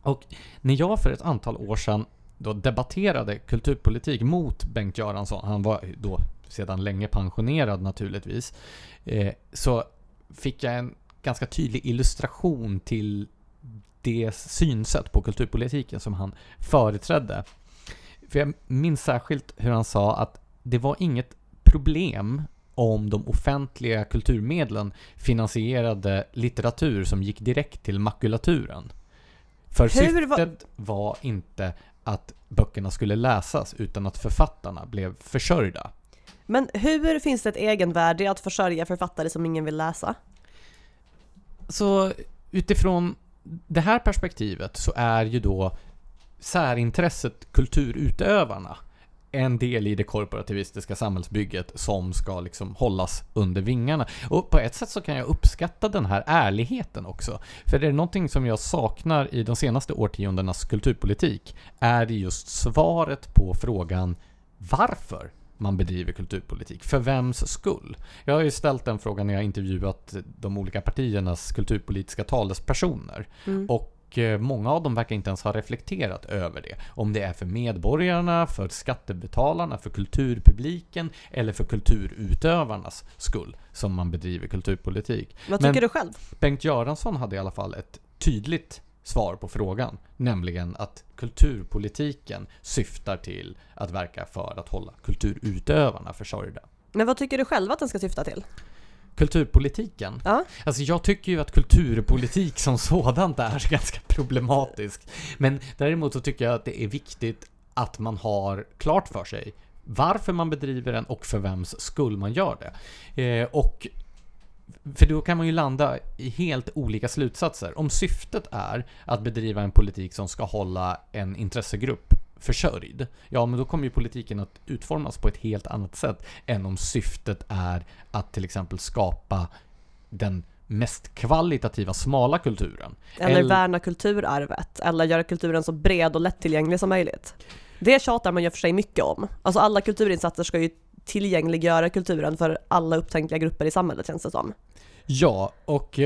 Och när jag för ett antal år sedan då debatterade kulturpolitik mot Bengt Göransson, han var då sedan länge pensionerad naturligtvis, så fick jag en ganska tydlig illustration till det synsätt på kulturpolitiken som han företrädde. För jag minns särskilt hur han sa att det var inget problem om de offentliga kulturmedlen finansierade litteratur som gick direkt till makulaturen. För syftet var inte att böckerna skulle läsas utan att författarna blev försörjda. Men hur finns det ett egenvärde att försörja författare som ingen vill läsa? Så utifrån det här perspektivet så är ju då särintresset kulturutövarna en del i det korporativistiska samhällsbygget som ska liksom hållas under vingarna. Och på ett sätt så kan jag uppskatta den här ärligheten också. För det är någonting som jag saknar i de senaste årtiondenas kulturpolitik är just svaret på frågan varför man bedriver kulturpolitik. För vems skull? Jag har ju ställt den frågan när jag intervjuat de olika partiernas kulturpolitiska talespersoner. Och många av dem verkar inte ens ha reflekterat över det. Om det är för medborgarna, för skattebetalarna, för kulturpubliken eller för kulturutövarnas skull som man bedriver kulturpolitik. Vad tycker du själv? Bengt Göransson hade i alla fall ett tydligt svar på frågan, nämligen att kulturpolitiken syftar till att verka för att hålla kulturutövarna försörjda. Men vad tycker du själv att den ska syfta till? Kulturpolitiken? Ja. Alltså jag tycker ju att kulturpolitik som sådant är ganska problematisk. Men däremot så tycker jag att det är viktigt att man har klart för sig varför man bedriver den och för vems skull man gör det. Och för då kan man ju landa i helt olika slutsatser. Om syftet är att bedriva en politik som ska hålla en intressegrupp försörjd, ja men då kommer ju politiken att utformas på ett helt annat sätt än om syftet är att till exempel skapa den mest kvalitativa smala kulturen. Eller värna kulturarvet, eller göra kulturen så bred och lättillgänglig som möjligt. Det tjatar man ju för sig mycket om. Alltså alla kulturinsatser ska ju tillgängliggöra kulturen för alla upptänkliga grupper i samhället känns det som. Ja, och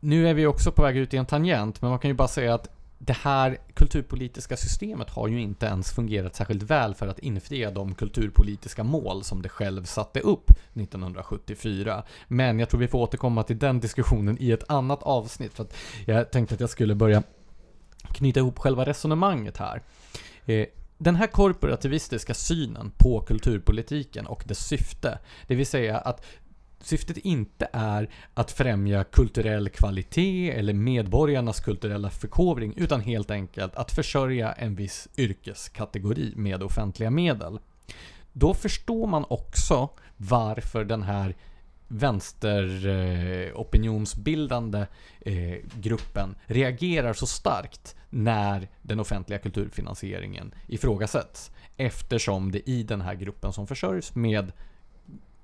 nu är vi också på väg ut i en tangent, men man kan ju bara säga att det här kulturpolitiska systemet har ju inte ens fungerat särskilt väl för att infria de kulturpolitiska mål som det själv satte upp 1974. Men jag tror vi får återkomma till den diskussionen i ett annat avsnitt för att jag tänkte att jag skulle börja knyta ihop själva resonemanget här. Den här korporativistiska synen på kulturpolitiken och dess syfte, det vill säga att syftet inte är att främja kulturell kvalitet eller medborgarnas kulturella förkovring utan helt enkelt att försörja en viss yrkeskategori med offentliga medel. Då förstår man också varför den här vänsteropinionsbildande gruppen reagerar så starkt när den offentliga kulturfinansieringen ifrågasätts. Eftersom det i den här gruppen som försörjs med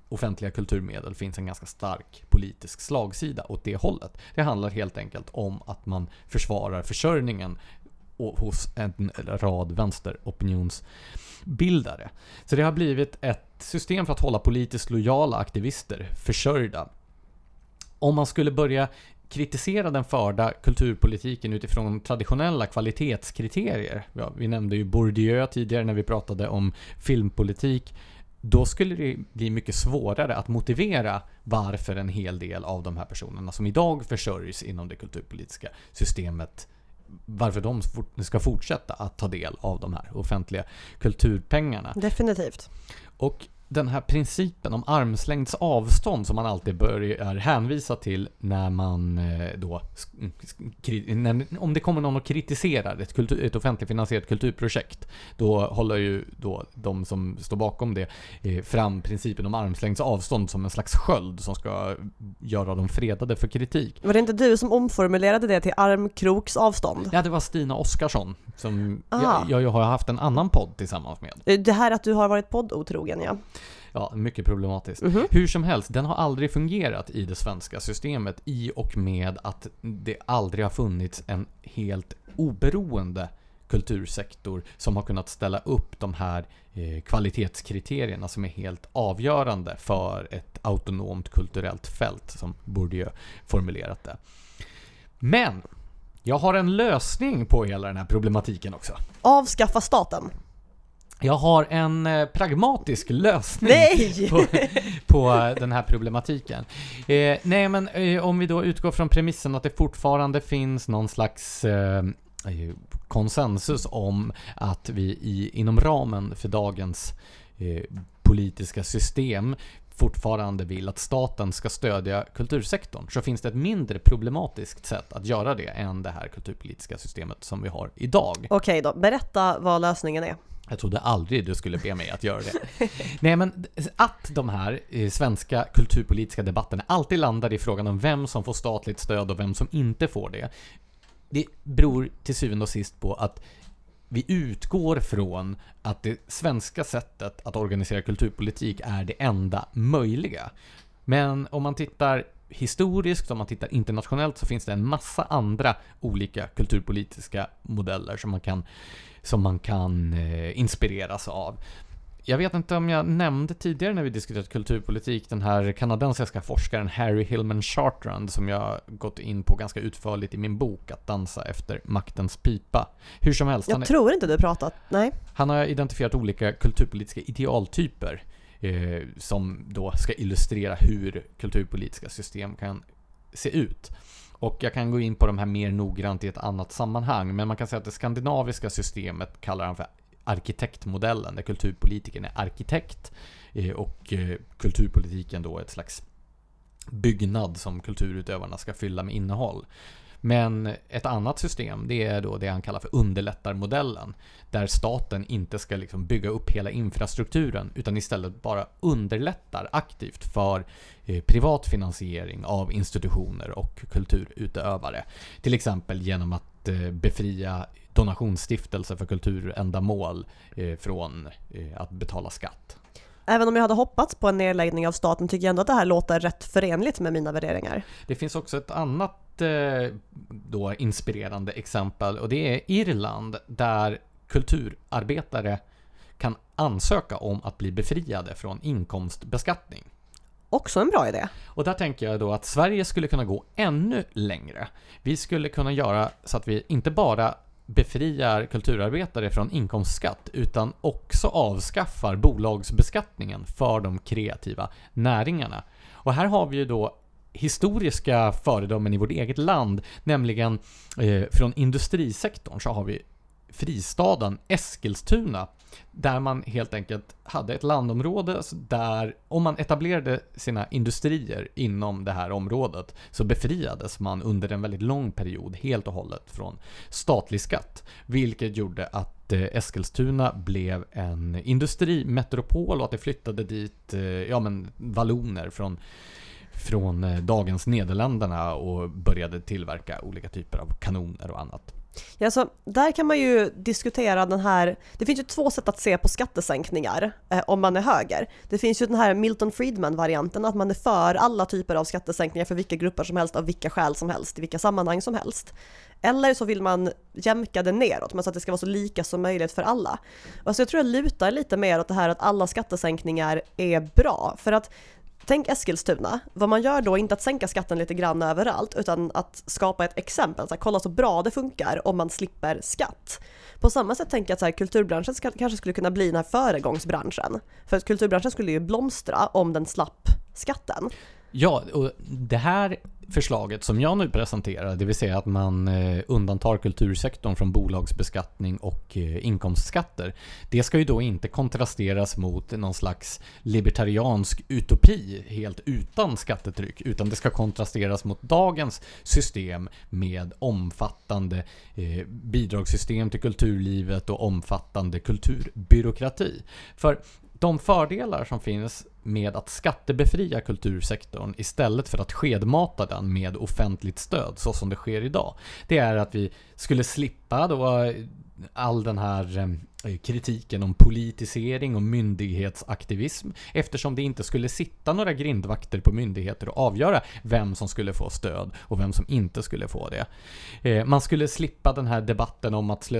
offentliga kulturmedel finns en ganska stark politisk slagsida åt det hållet. Det handlar helt enkelt om att man försvarar försörjningen hos en rad vänsteropinionsbildare. Så det har blivit ett system för att hålla politiskt lojala aktivister försörjda. Om man skulle börja kritisera den förda kulturpolitiken utifrån traditionella kvalitetskriterier, ja, vi nämnde ju Bourdieu tidigare när vi pratade om filmpolitik, då skulle det bli mycket svårare att motivera varför en hel del av de här personerna som idag försörjs inom det kulturpolitiska systemet, varför de ska fortsätta att ta del av de här offentliga kulturpengarna. Definitivt. Och den här principen om armslängds avstånd som man alltid börjar hänvisa till när man då, om det kommer någon och kritiserar ett offentligfinansierat kulturprojekt, då håller ju då de som står bakom det fram principen om armslängds avstånd som en slags sköld som ska göra dem fredade för kritik. Var det inte du som omformulerade det till armkroks avstånd? Ja, det var Stina Oskarsson som jag har haft en annan podd tillsammans med. Det här att du har varit poddotrogen, ja. Ja, mycket problematiskt. Mm-hmm. Hur som helst, den har aldrig fungerat i det svenska systemet i och med att det aldrig har funnits en helt oberoende kultursektor som har kunnat ställa upp de här kvalitetskriterierna som är helt avgörande för ett autonomt kulturellt fält som Bourdieu formulerat det. Men jag har en lösning på hela den här problematiken också. Avskaffa staten. Jag har en pragmatisk lösning på den här problematiken. Om vi då utgår från premissen att det fortfarande finns någon slags konsensus om att vi inom ramen för dagens politiska system fortfarande vill att staten ska stödja kultursektorn, så finns det ett mindre problematiskt sätt att göra det än det här kulturpolitiska systemet som vi har idag. Okej då, berätta vad lösningen är. Jag trodde aldrig du skulle be mig att göra det. Nej, men att de här svenska kulturpolitiska debatterna alltid landar i frågan om vem som får statligt stöd och vem som inte får det. Det beror till syvende och sist på att vi utgår från att det svenska sättet att organisera kulturpolitik är det enda möjliga. Men om man tittar historiskt, om man tittar internationellt, så finns det en massa andra olika kulturpolitiska modeller som man kan inspireras av. Jag vet inte om jag nämnde tidigare när vi diskuterade kulturpolitik den här kanadensiska forskaren Harry Hillman Chartrand som jag gått in på ganska utförligt i min bok Att dansa efter maktens pipa. Hur som helst. Jag tror inte du pratat. Nej. Han har identifierat olika kulturpolitiska idealtyper som då ska illustrera hur kulturpolitiska system kan se ut. Och jag kan gå in på de här mer noggrant i ett annat sammanhang, men man kan säga att det skandinaviska systemet kallar han för arkitektmodellen, där kulturpolitiken är arkitekt och kulturpolitiken då är ett slags byggnad som kulturutövarna ska fylla med innehåll. Men ett annat system, det är då det han kallar för underlättarmodellen, där staten inte ska liksom bygga upp hela infrastrukturen utan istället bara underlättar aktivt för privat finansiering av institutioner och kulturutövare. Till exempel genom att befria donationsstiftelser för kulturändamål från att betala skatt. Även om jag hade hoppats på en nedläggning av staten tycker jag ändå att det här låter rätt förenligt med mina värderingar. Det finns också ett annat då inspirerande exempel, och det är Irland, där kulturarbetare kan ansöka om att bli befriade från inkomstbeskattning. Också en bra idé. Och där tänker jag då att Sverige skulle kunna gå ännu längre. Vi skulle kunna göra så att vi inte bara befriar kulturarbetare från inkomstskatt utan också avskaffar bolagsbeskattningen för de kreativa näringarna. Och här har vi ju då historiska föredömen i vårt eget land, nämligen från industrisektorn så har vi fristaden Eskilstuna, där man helt enkelt hade ett landområde där om man etablerade sina industrier inom det här området så befriades man under en väldigt lång period helt och hållet från statlig skatt, vilket gjorde att Eskilstuna blev en industrimetropol och att det flyttade dit valloner från dagens Nederländerna och började tillverka olika typer av kanoner och annat. Ja, så där kan man ju diskutera den här, det finns ju två sätt att se på skattesänkningar om man är höger. Det finns ju den här Milton Friedman-varianten att man är för alla typer av skattesänkningar för vilka grupper som helst, av vilka skäl som helst, i vilka sammanhang som helst. Eller så vill man jämka det neråt, men så att det ska vara så lika som möjligt för alla. Alltså jag tror jag lutar lite mer åt det här att alla skattesänkningar är bra, för att tänk Eskilstuna, vad man gör då är inte att sänka skatten lite grann överallt utan att skapa ett exempel, så här, kolla så bra det funkar om man slipper skatt. På samma sätt tänker jag att så här, kulturbranschen kanske skulle kunna bli den här föregångsbranschen, för att kulturbranschen skulle ju blomstra om den slapp skatten. Ja, och det här förslaget som jag nu presenterar, det vill säga att man undantar kultursektorn från bolagsbeskattning och inkomstskatter, det ska ju då inte kontrasteras mot någon slags libertariansk utopi helt utan skattetryck, utan det ska kontrasteras mot dagens system med omfattande bidragssystem till kulturlivet och omfattande kulturbyråkrati. För de fördelar som finns med att skattebefria kultursektorn istället för att skedmata den med offentligt stöd så som det sker idag, det är att vi skulle slippa då all den här kritiken om politisering och myndighetsaktivism, eftersom det inte skulle sitta några grindvakter på myndigheter och avgöra vem som skulle få stöd och vem som inte skulle få det. Man skulle slippa den här debatten om att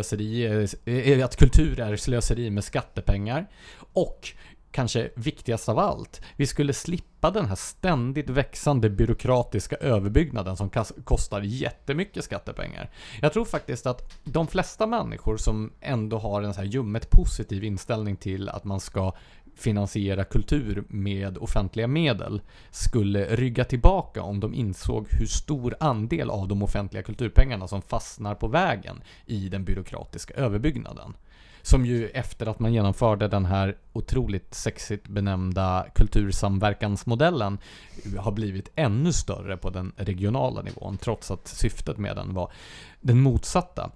att kultur är slöseri med skattepengar, och kanske viktigast av allt, vi skulle slippa den här ständigt växande byråkratiska överbyggnaden som kostar jättemycket skattepengar. Jag tror faktiskt att de flesta människor som ändå har en så här ljummet positiv inställning till att man ska finansiera kultur med offentliga medel skulle rygga tillbaka om de insåg hur stor andel av de offentliga kulturpengarna som fastnar på vägen i den byråkratiska överbyggnaden. Som ju efter att man genomförde den här otroligt sexigt benämnda kultursamverkansmodellen har blivit ännu större på den regionala nivån, trots att syftet med den var den motsatta.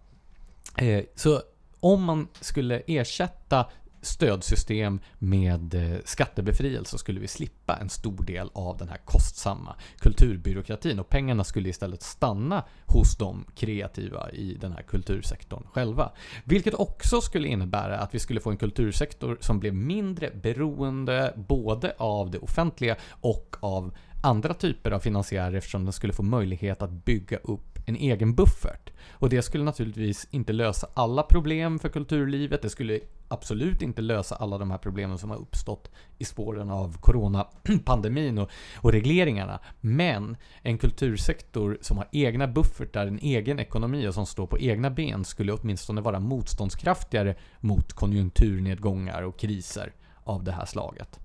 Så om man skulle ersätta stödsystem med skattebefrielse så skulle vi slippa en stor del av den här kostsamma kulturbyråkratin, och pengarna skulle istället stanna hos de kreativa i den här kultursektorn själva. Vilket också skulle innebära att vi skulle få en kultursektor som blev mindre beroende både av det offentliga och av andra typer av finansiärer, eftersom den skulle få möjlighet att bygga upp en egen buffert. Och det skulle naturligtvis inte lösa alla problem för kulturlivet. Det skulle absolut inte lösa alla de här problemen som har uppstått i spåren av coronapandemin och regleringarna. Men en kultursektor som har egna buffertar, en egen ekonomi och som står på egna ben skulle åtminstone vara motståndskraftigare mot konjunkturnedgångar och kriser av det här slaget.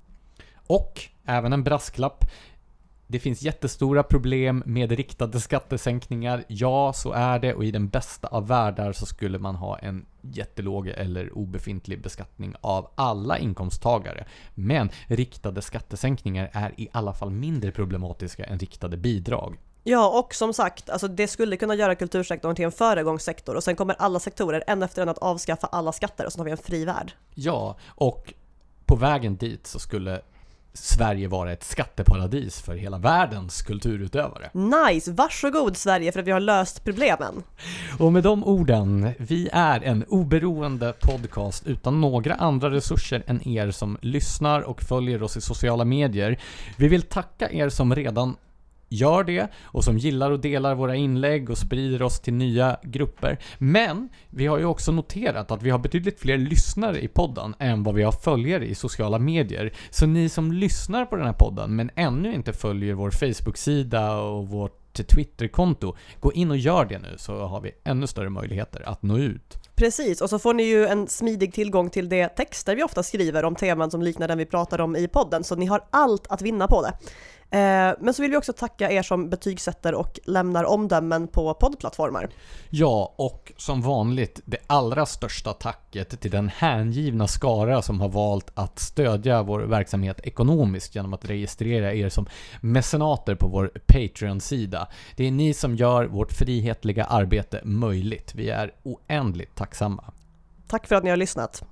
Och även en brasklapp. Det finns jättestora problem med riktade skattesänkningar. Ja, så är det. Och i den bästa av världar så skulle man ha en jättelåg eller obefintlig beskattning av alla inkomsttagare. Men riktade skattesänkningar är i alla fall mindre problematiska än riktade bidrag. Ja, och som sagt, alltså det skulle kunna göra kultursektorn till en föregångssektor. Och sen kommer alla sektorer en efter en att avskaffa alla skatter, och så har vi en fri värld. Ja, och på vägen dit så skulle Sverige vara ett skatteparadis för hela världens kulturutövare. Nice, varsågod Sverige för att vi har löst problemen. Och med de orden, vi är en oberoende podcast utan några andra resurser än er som lyssnar och följer oss i sociala medier. Vi vill tacka er som redan gör det och som gillar och delar våra inlägg och sprider oss till nya grupper. Men vi har ju också noterat att vi har betydligt fler lyssnare i podden än vad vi har följare i sociala medier. Så ni som lyssnar på den här podden men ännu inte följer vår Facebook-sida och vårt Twitter-konto, gå in och gör det nu, så har vi ännu större möjligheter att nå ut. Precis, och så får ni ju en smidig tillgång till de texter vi ofta skriver om teman som liknar den vi pratar om i podden, så ni har allt att vinna på det. Men så vill vi också tacka er som betygsätter och lämnar omdömen på poddplattformar. Ja, och som vanligt det allra största tacket till den hängivna skara som har valt att stödja vår verksamhet ekonomiskt genom att registrera er som mecenater på vår Patreon-sida. Det är ni som gör vårt frihetliga arbete möjligt. Vi är oändligt tacksamma. Tack för att ni har lyssnat.